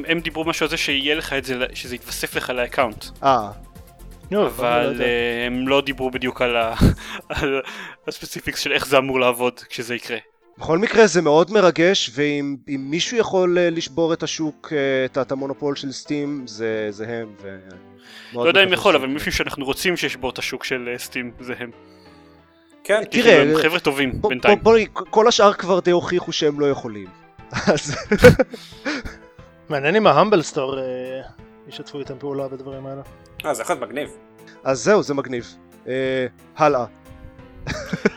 הם דיברו משהו על זה שיהיה לך את זה, שזה יתווסף לך לאקאונט. אבל הם לא דיברו בדיוק על הספציפיקס של איך זה אמור לעבוד כשזה יקרה. בכל מקרה זה מאוד מרגש, ואם מישהו יכול לשבור את השוק, את המונופול של סטים, זה הם. לא יודע אם יכול, אבל מישהו שאנחנו רוצים שישבור את השוק של סטים, זה הם. כן, תראה, הם חבר'ה טובים בינתיים. כל השאר כבר די הוכיחו שהם לא יכולים. מעניין אם ההמבל סטור ישתפו איתם פעולה בדברים האלה. זה אחד מגניב. אז זהו, זה מגניב. הלאה.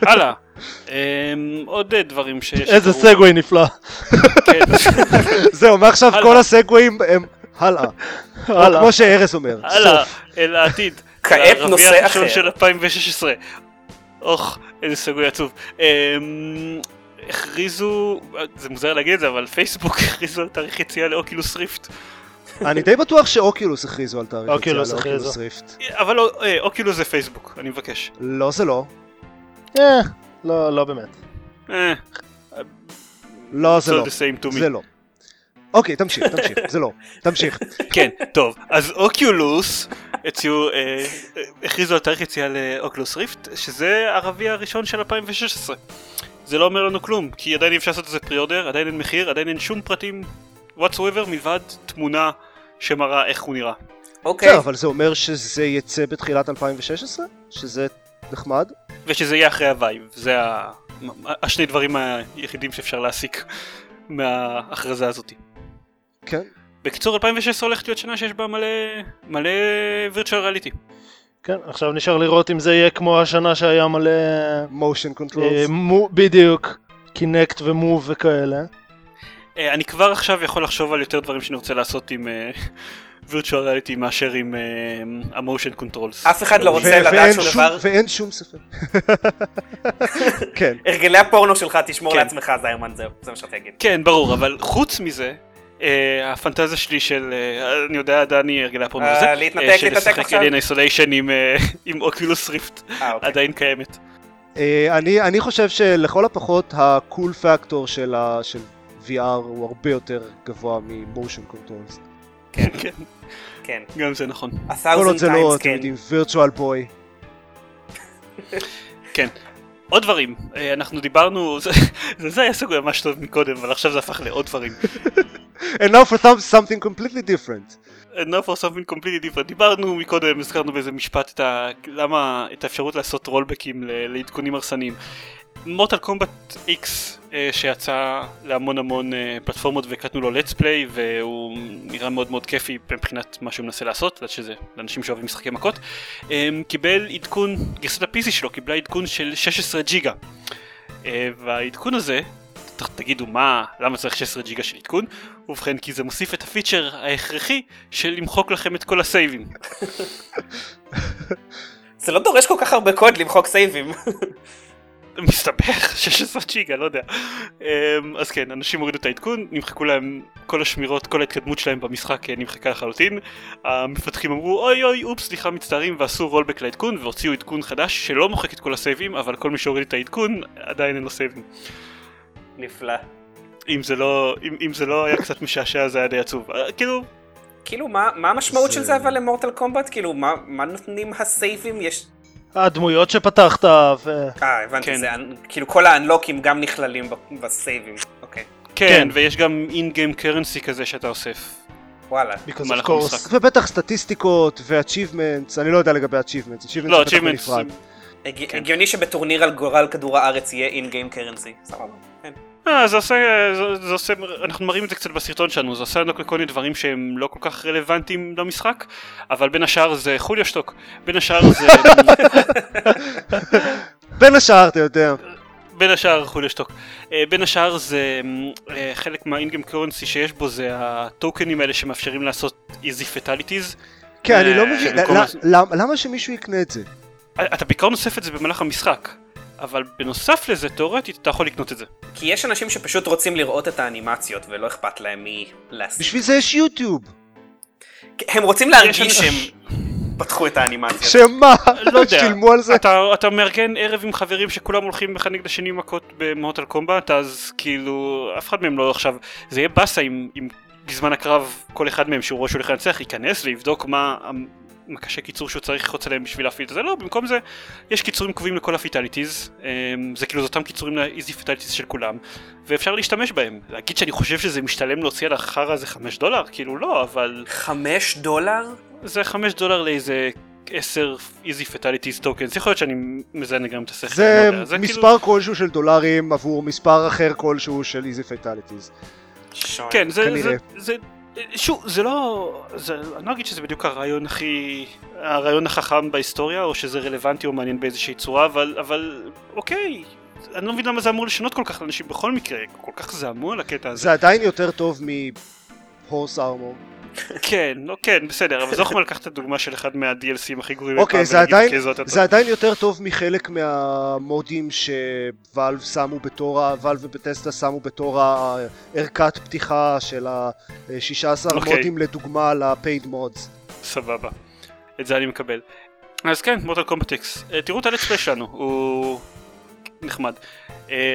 הלאה. עוד דברים שיש... איזה סגווי נפלא. זהו, מעכשיו כל הסגוויים הם הלאה. או כמו שארז אומר. הלאה, אל העתיד. כעת נושא אחר. של 2016. אוח, איזה סגוי עצוב. הכריזו, זה מוזר להגיד את זה, אבל פייסבוק הכריזו על תאריך יציאה לאוקילוס ריפט. אני די בטוח שאוקילוס הכריזו על תאריך יציאה לאוקילוס ריפט. אבל אוקילוס זה פייסבוק, אני מבקש. לא, זה לא. לא באמת. לא, זה לא. זה לא. אוקיי, תמשיך, זה לא. תמשיך. כן, טוב. אז אוקיולוס הכריזו על תאריך יציאה לאוקולוס ריפט, שזה הרביעי הראשון של 2016. זה לא אומר לנו כלום, כי עדיין אפשר לעשות את זה פריאודר, עדיין אין מחיר, עדיין אין שום פרטים whatsoever, מלבד תמונה שמראה איך הוא נראה. אוקיי. אבל זה אומר שזה יצא בתחילת 2016? שזה נחמד? ושזה יהיה אחרי הווייב. זה השני דברים היחידים שאפשר להסיק מההכרזה הזאת. כן. בקיצור, 2016 הולכת להיות שנה שיש בה מלא וירצ'ואל ריאליטי. כן, עכשיו נשאר לראות אם זה יהיה כמו השנה שהיה מלא... מושן קונטרולס. בדיוק, קינקט ומוב וכאלה. אני כבר עכשיו יכול לחשוב על יותר דברים שאני רוצה לעשות עם וירצ'ואל ריאליטי מאשר עם המושן קונטרולס. אף אחד לא רוצה לדעת שום דבר. ואין שום ספק. כן. הרגלי הפורנו שלך תשמור לעצמך, זיירמן, זה מה שאתה אגיד. כן, ברור, אבל חוץ מזה... הפנטזיה שלי של, אני יודע, דני הרגלה פה מזה, של לשחק אליין איסוליישן עם אוקולוס ריפט, עדיין קיימת. אני חושב שלכל הפחות הקול פקטור של VR הוא הרבה יותר גבוה ממושן קונטרולס. כן, גם זה נכון. כל עוד זה לא, אתם יודעים, וירצ'ואל בוי. כן. עוד דברים, אנחנו דיברנו, זה היה סוג ממש טוב מקודם, אבל עכשיו זה הפך לעוד דברים. And now for something completely different. דיברנו מקודם, הזכרנו באיזה משפט למה את האפשרות לעשות רולבקים לעדכונים הרסניים. Mortal Kombat X שיצא להמון המון פלטפורמות וקטנו לו Let's Play, והוא נראה מאוד מאוד כיפי מבחינת מה שהוא מנסה לעשות, שזה לאנשים שאוהבים משחקי מכות. קיבל עדכון, גרסת ה-PC שלו קיבלה עדכון של 16 ג'יגה. והעדכון הזה, תגידו מה, למה צריך 16 ג'יגה של עדכון? ובכן, כי זה מוסיף את הפיצ'ר ההכרחי של למחוק לכם את כל הסייבים. זה לא דורש כל כך הרבה קוד למחוק סייבים. מסתבך, 16 ג'יגה, לא יודע. אז כן, אנשים הורידו את העדכון, נמחקו להם כל השמירות, כל ההתקדמות שלהם במשחק נמחקה לחלוטין. המפתחים אמרו, אוי אוי, אופס, סליחה, מצטערים, ועשו רולבק לעדכון, והוציאו עדכון חדש שלא מוחק את כל הסייבים, אבל כל מי שהוריד את העדכון, עדיין אין לו סייבים. נפלא. אם זה לא היה קצת משעשע, זה היה די עצוב. כאילו, מה המשמעות של זה אבל למורטל קומבט? כאילו, מה נותנים הסייבים? יש... הדמויות שפתחת ו... הבנתי, זה כאילו כל האנלוקים גם נכללים בסייבים. אוקיי. כן, ויש גם in-game currency כזה שאתה אוסף. וואלה. ובטח סטטיסטיקות ו-achievements, אני לא יודע לגבי achievements. לא, achievements. הגיוני שבטורניר על גורל כדור הארץ יהיה in-game currency. סבבה. זה עושה, אנחנו מראים את זה קצת בסרטון שלנו, זה עושה לנו כל מיני דברים שהם לא כל כך רלוונטיים למשחק, אבל בין השאר זה חוליו שטוק, בין השאר זה חלק מהאינגיים קורנסי שיש בו, זה הטוקנים האלה שמאפשרים לעשות איזי פטליטיז. כן, אני לא מבין, למה שמישהו יקנה את זה? אתה בעיקר נוסף את זה במהלך המשחק. אבל בנוסף לזה, תיאורטית, אתה יכול לקנות את זה. כי יש אנשים שפשוט רוצים לראות את האנימציות, ולא אכפת להם מי להסתכל. בשביל זה יש יוטיוב. הם רוצים להרגיש שהם פתחו את האנימציות. שמה? לא יודע. שילמו על זה. אתה מארגן ערב עם חברים שכולם הולכים אחד נגד השני מכות במורטל קומבט, אז כאילו, אף אחד מהם לא עכשיו. זה יהיה בסה אם בזמן הקרב כל אחד מהם שהוא ראש הולך לנצח, ייכנס ויבדוק מה... מקשה קיצור שהוא צריך לחוץ עליהם בשביל להפעיל את זה, לא, במקום זה יש קיצורים קובעים לכל הפיטליטיז, זה כאילו זאת אותם קיצורים לאיזי פיטליטיז של כולם, ואפשר להשתמש בהם. להגיד שאני חושב שזה משתלם להוציא על החרא זה $5, כאילו לא, אבל... $5? זה $5 לאיזה 10 איזי פיטליטיז טוקנס, יכול להיות שאני מזהנה גם את השכר. זה מספר כלשהו של דולרים עבור מספר אחר כלשהו של איזי פיטליטיז. כן, זה... שוב, זה לא... אני לא אגיד שזה בדיוק הרעיון החכם בהיסטוריה, או שזה רלוונטי או מעניין באיזושהי צורה, אבל אוקיי, אני לא מבין למה זה אמור לשנות כל כך לאנשים בכל מקרה, כל כך זעמו על הקטע הזה. זה עדיין יותר טוב מ-Horse Armor. כן, כן, בסדר, אבל זוכר לקחת את הדוגמה של אחד מה-DLC'ים הכי גרועים. אוקיי, זה עדיין יותר טוב מחלק מהמודים שוואלב שמו בתורה, ואלב ובטסטה שמו בתורה ערכת פתיחה של ה-16 מודים לדוגמה ל-Paid Mods. סבבה, את זה אני מקבל. אז כן, מורטל קומבט איקס. תראו את הלטס פליי שלנו, הוא נחמד,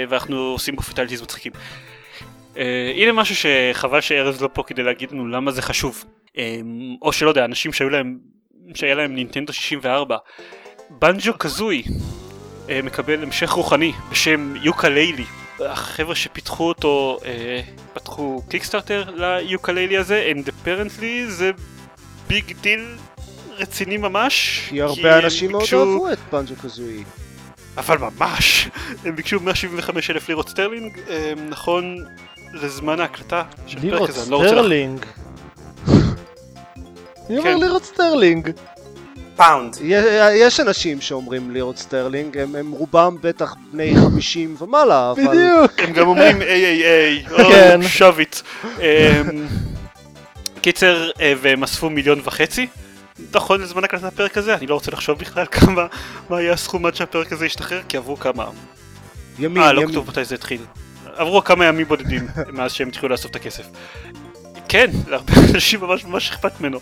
ואנחנו עושים בו פיטליטיז מצחיקים. הנה משהו שחבל שארז לא פה כדי להגיד לנו למה זה חשוב, או שלא יודע, אנשים שהיה להם נינטנדו 64. בנג'ו קזוי מקבל המשך רוחני בשם יוקה-ליילי. החבר'ה שפיתחו אותו פתחו קיקסטארטר ליוקה-ליילי הזה, and apparently זה ביג דיל רציני ממש, כי הרבה אנשים מאוד אהבו את בנג'ו קזוי, אבל ממש, הם ביקשו 175,000 לירות סטרלינג, נכון לזמן ההקלטה של הפרק הזה, אני לא רוצה לך. לירות סטרלינג? אני אומר לירות סטרלינג. פאונד. יש אנשים שאומרים לירות סטרלינג, הם רובם בטח בני 50 ומעלה, אבל... בדיוק. הם גם אומרים AAA, או שווית. קיצר, והם אספו 1.5 מיליון. נכון לזמן הקלטת הפרק הזה, אני לא רוצה לחשוב בכלל כמה, מה היה הסכום עד שהפרק הזה ישתחרר, כי עברו כמה ימים, לא כתוב מתי זה התחיל, עברו כמה ימים בודדים מאז שהם התחילו לאסוף את הכסף. כן, להרבה אנשים ממש ממש אכפת ממנו.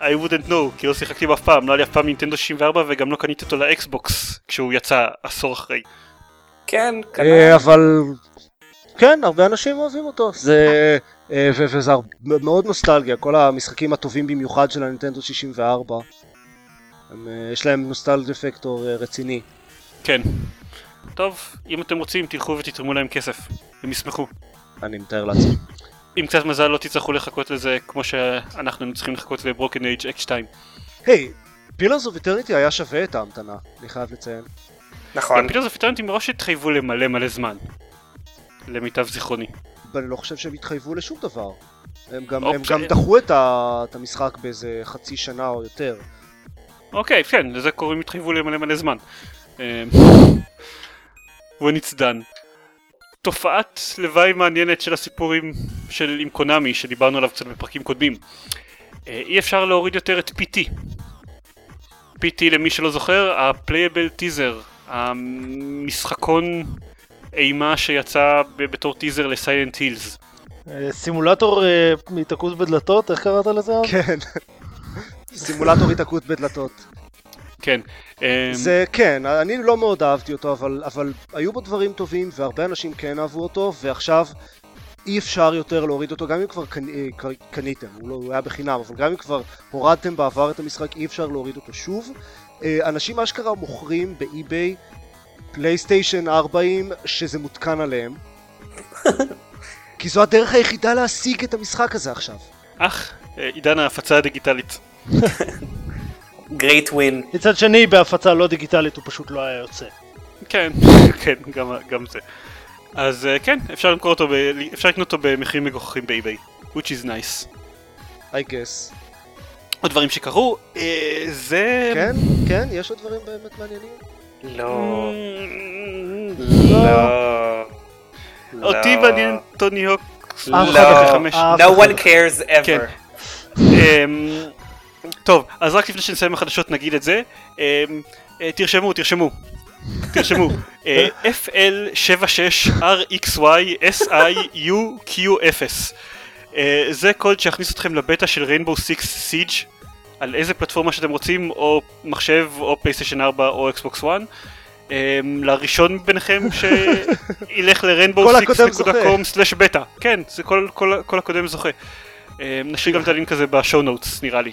I wouldn't know, כי לא שיחקתי אף פעם, לא היה לי אף פעם נינטנדו 64 וגם לא קניתי אותו לאקסבוקס כשהוא יצא עשור אחרי. כן, אבל... כן, הרבה אנשים אוהבים אותו, זה... וזה מאוד נוסטלגיה, כל המשחקים הטובים במיוחד של הנינטנדו 64 יש להם נוסטלגיה פקטור רציני. כן, טוב, אם אתם רוצים תלכו ותתרמו להם כסף, הם ישמחו, אני מתאר לעצמי. עם קצת מזל לא תצטרכו לחכות לזה כמו שאנחנו צריכים לחכות לברוקן אייג' X2. היי, פילרס אוף איטרניטי היה שווה את ההמתנה, אני חייב לציין. נכון, פילרס אוף איטרניטי מראש התחייבו למלא מלא זמן למיטב זיכרוני, אני לא חושב שהם התחייבו לשום דבר. הם גם דחו את המשחק באיזה חצי שנה או יותר. אוקיי, כן, לזה קוראים התחייבו למלא מלא זמן. ונצדן. תופעת לוואי מעניינת של הסיפורים עם קונאמי, שדיברנו עליו קצת בפרקים קודמים. אי אפשר להוריד יותר את P.T. P.T. למי שלא זוכר, הפלייבל טיזר, המשחקון... אימה שיצא בתור טיזר לסיילנט הילס. סימולטור התעקות בדלתות, איך קראת לזה? כן, סימולטור התעקות בדלתות. כן. זה כן, אני לא מאוד אהבתי אותו, אבל היו בו דברים טובים והרבה אנשים כן אהבו אותו, ועכשיו אי אפשר יותר להוריד אותו, גם אם כבר קניתם, הוא היה בחינם, אבל גם אם כבר הורדתם בעבר את המשחק, אי אפשר להוריד אותו שוב. אנשים אשכרה מוכרים באי-ביי פלייסטיישן 40 שזה מותקן עליהם, כי זו הדרך היחידה להשיג את המשחק הזה עכשיו. עידן ההפצה הדיגיטלית. Great win. מצד שני, בהפצה לא דיגיטלית הוא פשוט לא היה יוצא. כן, כן, גם זה. אז כן, אפשר לקנות אותו במחירים מגוחכים באיביי, which is nice. I guess. עוד דברים שקרו, זה... כן, כן, יש עוד דברים באמת מעניינים. לא. לא. אותי מעניין טוני הוק. לא. No one cares ever. טוב, אז רק לפני שנסיים החדשות נגיד את זה. תרשמו. FL76RXYSIUQ0. זה קוד שיכניס אתכם לבטא של ריינבו 6 סיג' על איזה פלטפורמה שאתם רוצים, או מחשב, או פלייסטיישן 4, או אקסבוקס 1. לראשון ביניכם שילך ל-rainbow6.com/beta. כן, זה כל הקודם זוכה. נשאיר גם את הלינק הזה בשואו נוטס, נראה לי.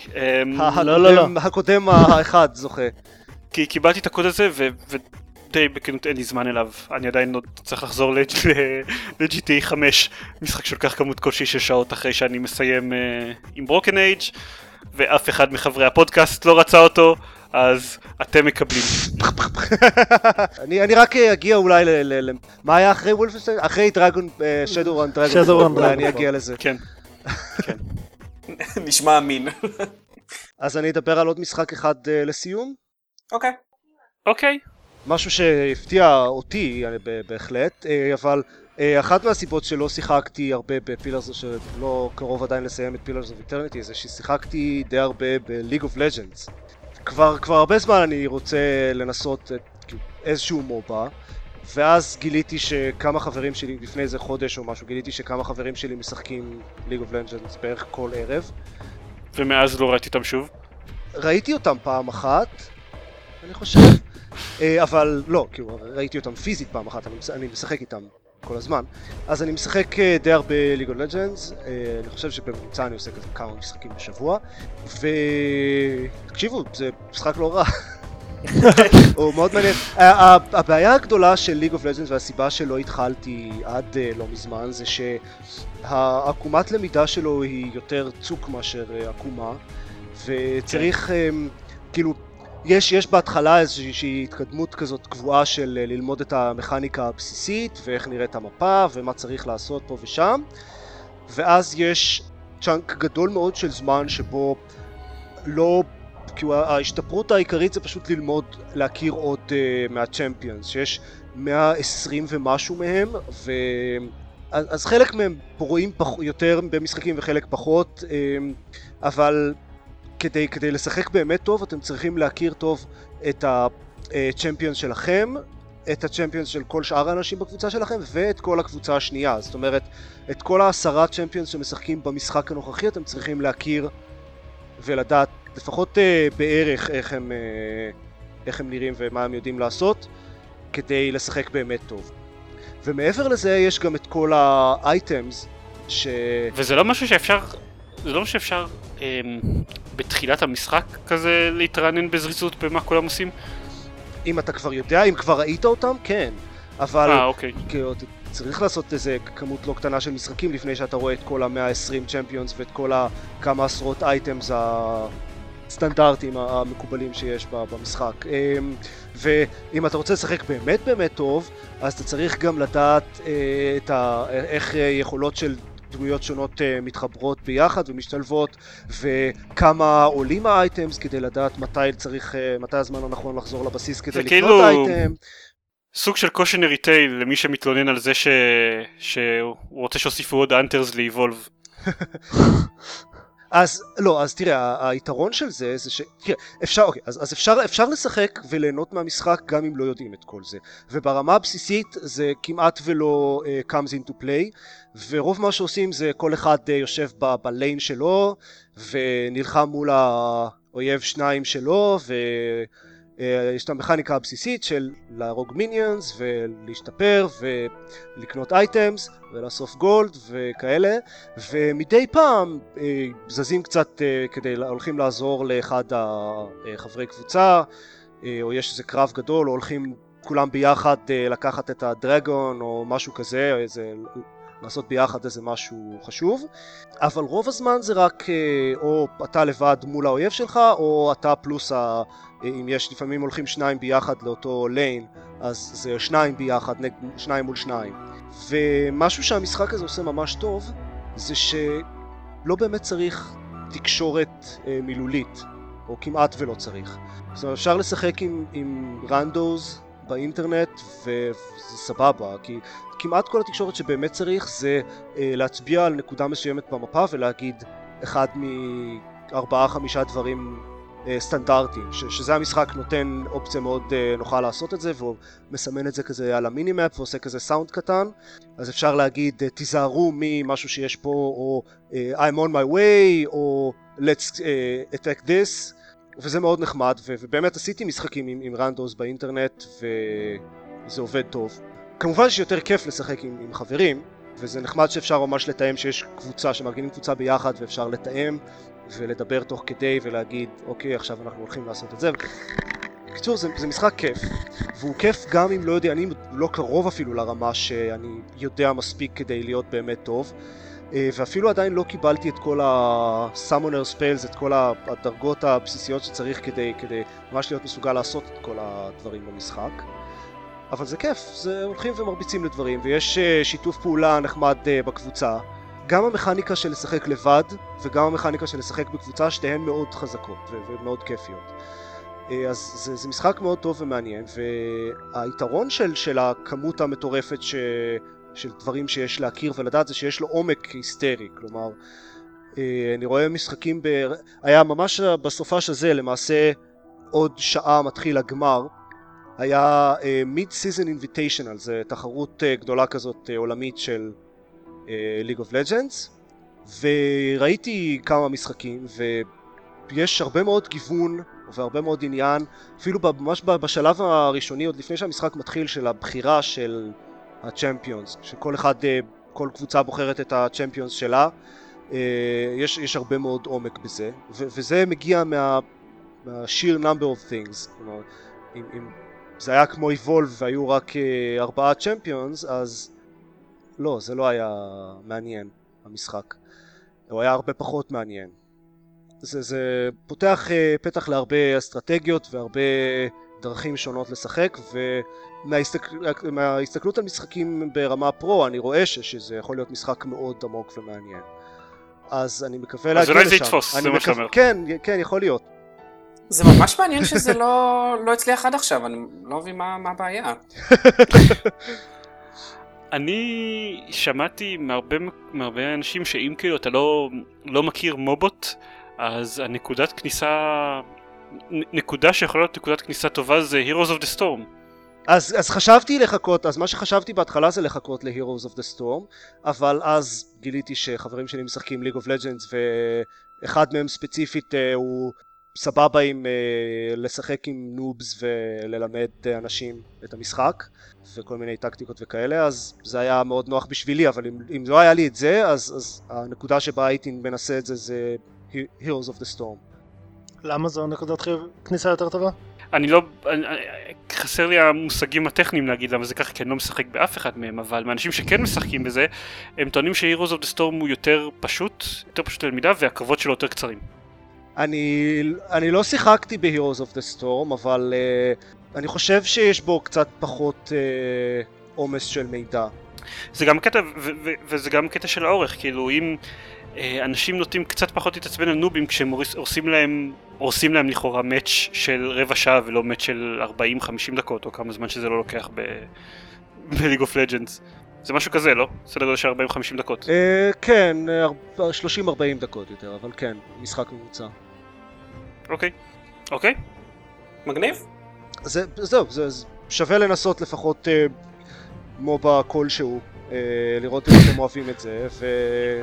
לא. הקודם האחד זוכה. כי קיבלתי את הקוד הזה, ודי בכנות אין לי זמן אליו. אני עדיין עוד צריך לחזור ל-GTA 5, משחק של כך כמות כלשהי של שעות אחרי שאני מסיים עם Broken Age. ואף אחד מחברי הפודקאסט לא רצה אותו, אז אתם מקבלים. אני רק אגיע אולי ל... מה היה אחרי וולפנשטיין? אחרי דרגון... שדורון דרגון. שדורון דרגון. אני אגיע לזה. כן. נשמע אמין. אז אני אדבר על עוד משחק אחד לסיום. אוקיי. אוקיי. משהו שהפתיע אותי בהחלט, אבל... אחת מהסיבות שלא שיחקתי הרבה בפילרס, שלא קרוב עדיין לסיים את פילרס וויטרניטי, זה ששיחקתי די הרבה בליג אוף לג'נדס. כבר הרבה זמן אני רוצה לנסות איזשהו מובה, ואז גיליתי שכמה חברים שלי, לפני איזה חודש או משהו, גיליתי שכמה חברים שלי משחקים ליג אוף לג'נדס בערך כל ערב. ומאז לא ראיתי אותם שוב? ראיתי אותם פעם אחת, אני חושב. אבל לא, ראיתי אותם פיזית פעם אחת, אני משחק איתם. כל הזמן. אז אני משחק די הרבה League of Legends, אני חושב שבמוצע אני עושה כזה כמה משחקים בשבוע, ותקשיבו, זה משחק לא רע. הוא מאוד מעניין. הבעיה הגדולה של League of Legends והסיבה שלא התחלתי עד לא מזמן זה שהעקומת למידה שלו היא יותר צוק מאשר עקומה, וצריך כאילו יש בהתחלה איזושהי התקדמות כזאת קבועה של ללמוד את המכניקה הבסיסית ואיך נראית המפה ומה צריך לעשות פה ושם, ואז יש צ'אנק גדול מאוד של זמן שבו לא, כי ההשתפרות העיקרית זה פשוט ללמוד להכיר עוד מהצ'מפיונס שיש 120 ומשהו מהם, אז חלק מהם רואים יותר במשחקים וחלק פחות, אבל כדי לשחק באמת טוב אתם צריכים להכיר טוב את הצ'מפיונס שלכם, את הצ'מפיונס של כל שאר האנשים בקבוצה שלכם ואת כל הקבוצה השנייה. זאת אומרת, את כל 10 צ'מפיונס שמשחקים במשחק הנוכחי אתם צריכים להכיר ולדעת לפחות בערך איך הם נראים ומה הם יודעים לעשות כדי לשחק באמת טוב. ומעבר לזה יש גם את כל האייטמס ש... וזה לא משהו שאפשר... זה לא שאפשר בתחילת המשחק כזה להתרענן בזריצות במה כולם עושים? אם אתה כבר יודע, אם כבר ראית אותם, כן. אבל אוקיי. צריך לעשות איזה כמות לא קטנה של משחקים לפני שאתה רואה את כל ה-120 צ'מפיונס ואת כל כמה עשרות אייטמס הסטנדרטיים המקובלים שיש במשחק. ואם אתה רוצה לשחק באמת באמת טוב, אז אתה צריך גם לדעת איך יכולות של דמויות שונות מתחברות ביחד ומשתלבות, וכמה עולים האייטמס כדי לדעת מתי הזמן הנכון לחזור לבסיס כדי לקנות אייטם. סוג של קושנרי טייל למי שמתלונן על זה שהוא רוצה שאוסיפו עוד אנטרס לאיבולב. אז לא, אז תראה, היתרון של זה זה שאפשר, אוקיי, אז אפשר לשחק וליהנות מהמשחק גם אם לא יודעים את כל זה, וברמה הבסיסית זה כמעט ולא comes into play, ורוב מה שעושים זה כל אחד יושב בליין שלו ונלחם מול האויב שניים שלו, ויש את המכניקה הבסיסית של להרוג מיניונס ולהשתפר ולקנות אייטמס ולאסוף גולד וכאלה, ומדי פעם זזים קצת כדי הולכים לעזור לאחד החברי קבוצה, או יש איזה קרב גדול, או הולכים כולם ביחד לקחת את הדרגון או משהו כזה, או איזה... לעשות ביחד איזה משהו חשוב, אבל רוב הזמן זה רק או אתה לבד מול האויב שלך, או אתה פלוס אם יש לפעמים הולכים שניים ביחד לאותו ליין, אז זה שניים ביחד, שניים מול שניים. ומשהו שהמשחק הזה עושה ממש טוב, זה שלא באמת צריך תקשורת מילולית, או כמעט ולא צריך. זאת אומרת, אפשר לשחק עם רנדוז באינטרנט, וזה סבבה, כי כמעט כל התקשורת שבאמת צריך זה להצביע על נקודה מסוימת במפה ולהגיד אחד מ4-5 דברים סטנדרטיים, שזה המשחק נותן אופציה מאוד נוחה לעשות את זה, והוא מסמן את זה כזה על המינימאפ ועושה כזה סאונד קטן, אז אפשר להגיד תיזהרו ממשהו שיש פה, או I'm on my way, או let's attack this, וזה מאוד נחמד, ובאמת עשיתי משחקים עם רנדוס באינטרנט וזה עובד טוב. כמובן שיותר כיף לשחק עם חברים, וזה נחמד שאפשר ממש לתאם, שיש קבוצה, שמארגנים קבוצה ביחד ואפשר לתאם ולדבר תוך כדי ולהגיד אוקיי עכשיו אנחנו הולכים לעשות את זה. בקיצור זה משחק כיף, והוא כיף גם אם לא יודע, אני לא קרוב אפילו לרמה שאני יודע מספיק כדי להיות באמת טוב, ואפילו עדיין לא קיבלתי את כל הסאמונר ספיילס, את כל הדרגות הבסיסיות שצריך כדי ממש להיות מסוגל לעשות את כל הדברים במשחק, אבל זה כיף, זה הולכים ומרביצים לדברים, ויש שיתוף פעולה נחמד בקבוצה. גם המכניקה של לשחק לבד וגם המכניקה של לשחק בקבוצה, שתיהן מאוד חזקות ומאוד כיפיות. אז זה משחק מאוד טוב ומעניין, והיתרון של הכמות המטורפת של דברים שיש להכיר ולדעת זה שיש לו עומק היסטרי. כלומר, אני רואה משחקים היה ממש בסופה של זה, למעשה עוד שעה מתחיל הגמר, היה Mid-Season Invitational, זה תחרות גדולה כזאת עולמית של League of Legends, וראיתי כמה משחקים ויש הרבה מאוד גיוון והרבה מאוד עניין, אפילו ממש בשלב הראשוני עוד לפני שהמשחק מתחיל, של הבחירה של הצ'מפיונס, שכל אחד, כל קבוצה בוחרת את הצ'מפיונס שלה. יש הרבה מאוד עומק בזה, וזה מגיע מהשיר number of things. כלומר, אם זה היה כמו Evolve והיו רק 4 צ'מפיונס, אז לא, זה לא היה מעניין המשחק, הוא היה הרבה פחות מעניין. זה פותח פתח להרבה אסטרטגיות והרבה דרכים שונות לשחק, ומההסתכלות על משחקים ברמה פרו אני רואה שזה יכול להיות משחק מאוד עמוק ומעניין. אז אני מקווה להגיע לשם. אז אולי זה יתפוס, זה מה שאומר. כן, יכול להיות. זה ממש מעניין שזה לא הצליח עד עכשיו, אני לא מבין מה הבעיה. אני שמעתי מהרבה אנשים שאם כאילו אתה לא מכיר מובוט, אז הנקודת כניסה, נקודה שיכולה להיות נקודת כניסה טובה זה Heroes of the Storm. אז חשבתי לחכות, אז מה שחשבתי בהתחלה זה לחכות ל-Heroes of the Storm, אבל אז גיליתי שחברים שלי משחקים League of Legends, ואחד מהם ספציפית הוא סבבה עם לשחק עם נובס וללמד אנשים את המשחק וכל מיני טקטיקות וכאלה, אז זה היה מאוד נוח בשבילי, אבל אם לא היה לי את זה, אז הנקודה שבה הייתי מנסה את זה זה Heroes of the Storm. למה זו נקודת כניסה יותר טובה? חסר לי המושגים הטכניים להגיד למה זה ככה, כי אני לא משחק באף אחד מהם, אבל מאנשים שכן משחקים בזה, הם טוענים ש-Heroes of the Storm הוא יותר פשוט ללמידה, והקרבות שלו יותר קצרים. אני לא שיחקתי ב-Heroes of the Storm, אבל אני חושב שיש בו קצת פחות עומס של מידע. זה גם קטע, וזה גם קטע של האורך, כאילו אם אנשים נוטים קצת פחות להתעצבן על נובים כשהם עושים להם לכאורה מאץ' של רבע שעה ולא מאץ' של 40-50 דקות או כמה זמן שזה לא לוקח ב-League of Legends. זה משהו כזה, לא? סדר גודל של 40-50 דקות. כן, 30-40 דקות יותר, אבל כן, משחק ממוצע. אוקיי. מגניב? זהו, שווה לנסות לפחות מובה כלשהו, לראות אם אתם אוהבים את זה,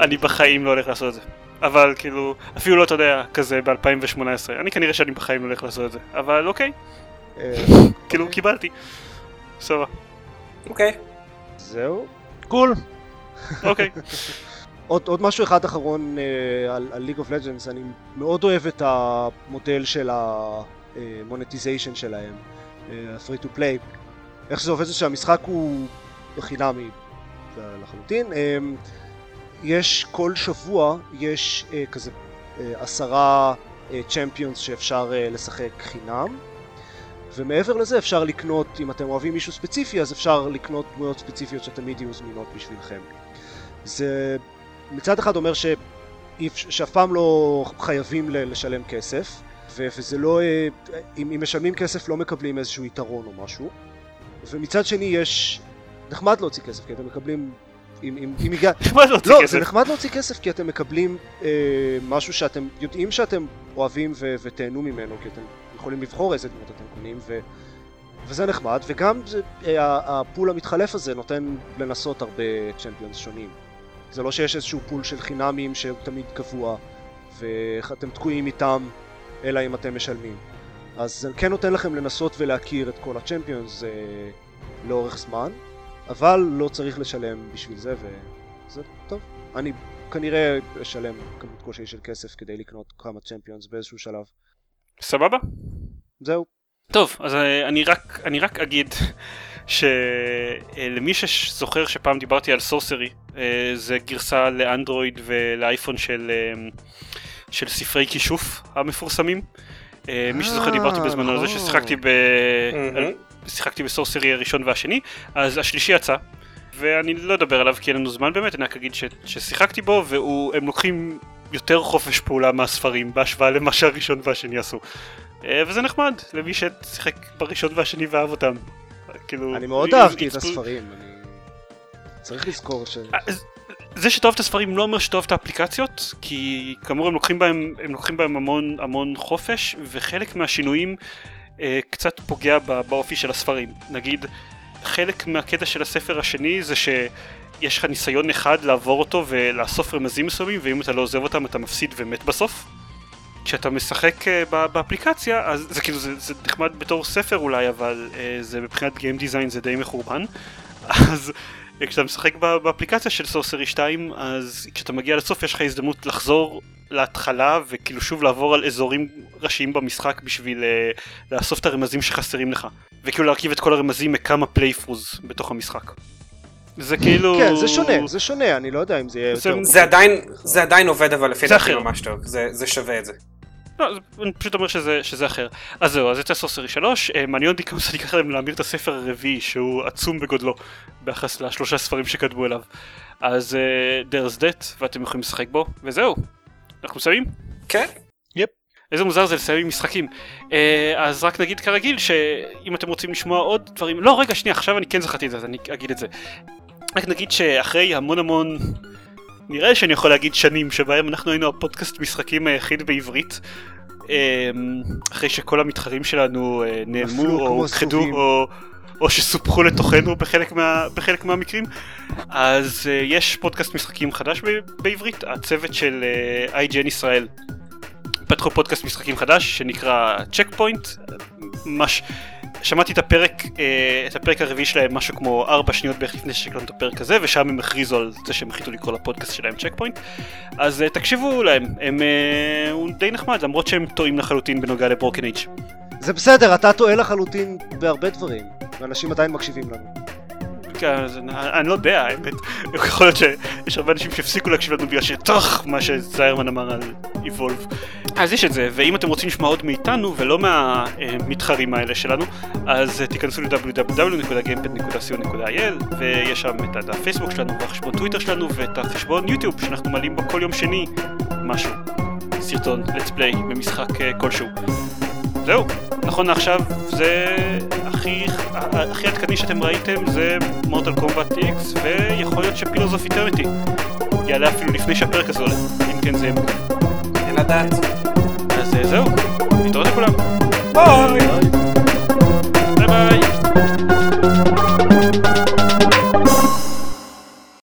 אני בחיים לא הולך לעשות את זה. אבל כאילו, אפילו לא אתה יודע, כזה ב-2018, אני כנראה שאני בחיים לא הולך לעשות את זה, אבל אוקיי. כאילו, קיבלתי. סבבה. אוקיי. זהו. קול. אוקיי. עוד משהו אחד אחרון על League of Legends, אני מאוד אוהב את המודל של המונטיזיישן שלהם, ה-free to play. איך שזה עובד זה שהמשחק הוא חינמי לחלוטין. יש כל שבוע, יש כזה 10 צ'מפיונס שאפשר לשחק חינם, ומעבר לזה אפשר לקנות, אם אתם אוהבים מישהו ספציפי, אז אפשר לקנות דמויות ספציפיות שתמיד יהיו זמינות בשבילכם. זה מצד אחד אומר שאף פעם לא חייבים לשלם כסף, וזה לא, אם משלמים כסף לא מקבלים איזשהו יתרון או משהו, ומצד שני יש, נחמד להוציא כסף, כי אתם מקבלים, אם יגע, לא, זה נחמד להוציא כסף, כי אתם מקבלים משהו שאתם יודעים שאתם אוהבים ותהנו ממנו, כי אתם יכולים לבחור איזה דמות אתם קונים, וזה נחמד, וגם הפול המתחלף הזה נותן לנסות הרבה צ'מפיונס שונים. זה לא שיש איזשהו פול של חינמים שהוא תמיד קבוע, ואתם תקועים איתם, אלא אם אתם משלמים. אז זה כן נותן לכם לנסות ולהכיר את כל הצ'מפיונס לאורך זמן, אבל לא צריך לשלם בשביל זה, וזה טוב. אני כנראה אשלם כמות כלשהי של כסף כדי לקנות כמה צ'מפיונס באיזשהו שלב. סבבה? זהו. טוב, אז אני רק אגיד שלמי שזוכר שפעם דיברתי על Sorcery, זה גרסה לאנדרואיד ולאייפון של ספרי כישוף המפורסמים. מי שזוכר דיברתי בזמנו על זה ששיחקתי בסורסרי הראשון והשני, אז השלישי יצא, ואני לא אדבר עליו כי אין לנו זמן באמת, אני רק אגיד ששיחקתי בו, והם לוקחים יותר חופש פעולה מהספרים בהשוואה למה שהראשון והשני עשו, וזה נחמד למי ששיחק בראשון והשני ואהב אותם. אני מאוד אהבתי את הספרים, צריך לזכור זה שתאהב את הספרים לא אומר שתאהב את האפליקציות, כי כאמור הם לוקחים בהם המון חופש, וחלק מהשינויים קצת פוגע באופי של הספרים. נגיד, חלק מהקטע של הספר השני זה שיש לך ניסיון אחד לעבור אותו ולאסוף רמזים מסוימים, ואם אתה לא עוזב אותם אתה מפסיד ומת בסוף. כשאתה משחק באפליקציה, אז זה נחמד בתור ספר אולי, אבל מבחינת גיים דיזיין זה די מחורבן. אז כשאתה משחק באפליקציה של סורסרי 2, אז כשאתה מגיע לסוף יש לך הזדמנות לחזור להתחלה וכאילו שוב לעבור על אזורים ראשיים במשחק בשביל לאסוף את הרמזים שחסרים לך, וכאילו להרכיב את כל הרמזים מכמה פלייפרוז בתוך המשחק. זה כאילו... כן, זה שונה, זה שונה, אני לא יודע אם זה יהיה יותר... זה עדיין עובד, אבל לפי דעתי ממש טוב, זה שווה את זה. לא, אני פשוט אומר שזה אחר. אז זהו, אז יצא סורסרי 3, מעניין אותי כמה שאני אקח להם להמיר את הספר הרביעי, שהוא עצום בגודלו, ביחס לשלושה ספרים שקדמו אליו. אז there's that, ואתם יכולים לשחק בו, וזהו. אנחנו מסיימים? כן. יפ. איזה מוזר זה לסיים עם משחקים. אז רק נגיד כרגיל, שאם אתם רוצים לשמוע עוד דברים... לא, רגע, שנייה, עכשיו אני כן זכרתי את זה, אז אני אגיד את זה. רק נגיד שאחרי המון המון... נראה שאני יכול להגיד שנים שבהם אנחנו היינו הפודקאסט משחקים היחיד בעברית, אחרי שכל המתחרים שלנו נעלמו או הוכחדו או שסופחו לתוכנו בחלק מהמקרים. אז יש פודקאסט משחקים חדש בעברית, הצוות של IGN ישראל פתחו פודקאסט משחקים חדש שנקרא Checkpoint. שמעתי את הפרק הרביעי שלהם משהו כמו 4 שניות בערך לפני ששקלנו את הפרק הזה, ושם הם הכריזו על זה שהם החליטו לקרוא לפודקאסט שלהם צ'קפוינט. אז תקשיבו להם, הוא די נחמד, למרות שהם טועים לחלוטין בנוגע לברוקן אייג'. זה בסדר, אתה טועה לחלוטין בהרבה דברים, ואנשים עדיין מקשיבים לנו. כן, אני לא יודע, האמת. יכול להיות שיש הרבה אנשים שהפסיקו להקשיב לנו בגלל שטרח מה שציירמן אמר על Evolve. אז יש את זה, ואם אתם רוצים לשמוע עוד מאיתנו ולא מהמתחרים האלה שלנו, אז תיכנסו ל-www.gamepad.co.il, ויש שם את הפייסבוק שלנו והחשבון טוויטר שלנו ואת החשבון יוטיוב שאנחנו מעלים בו כל יום שני משהו, סרטון, let's play במשחק כלשהו. זהו, נכון לעכשיו זה הכי עדכני שאתם ראיתם, זה Mortal Kombat X, ויכול להיות שפילוס אוף איטרניטי יעלה אפילו לפני שהפרק הזה עולה, אם כן זה אין לדעת. אז זהו, נתראות לכולם, ביי.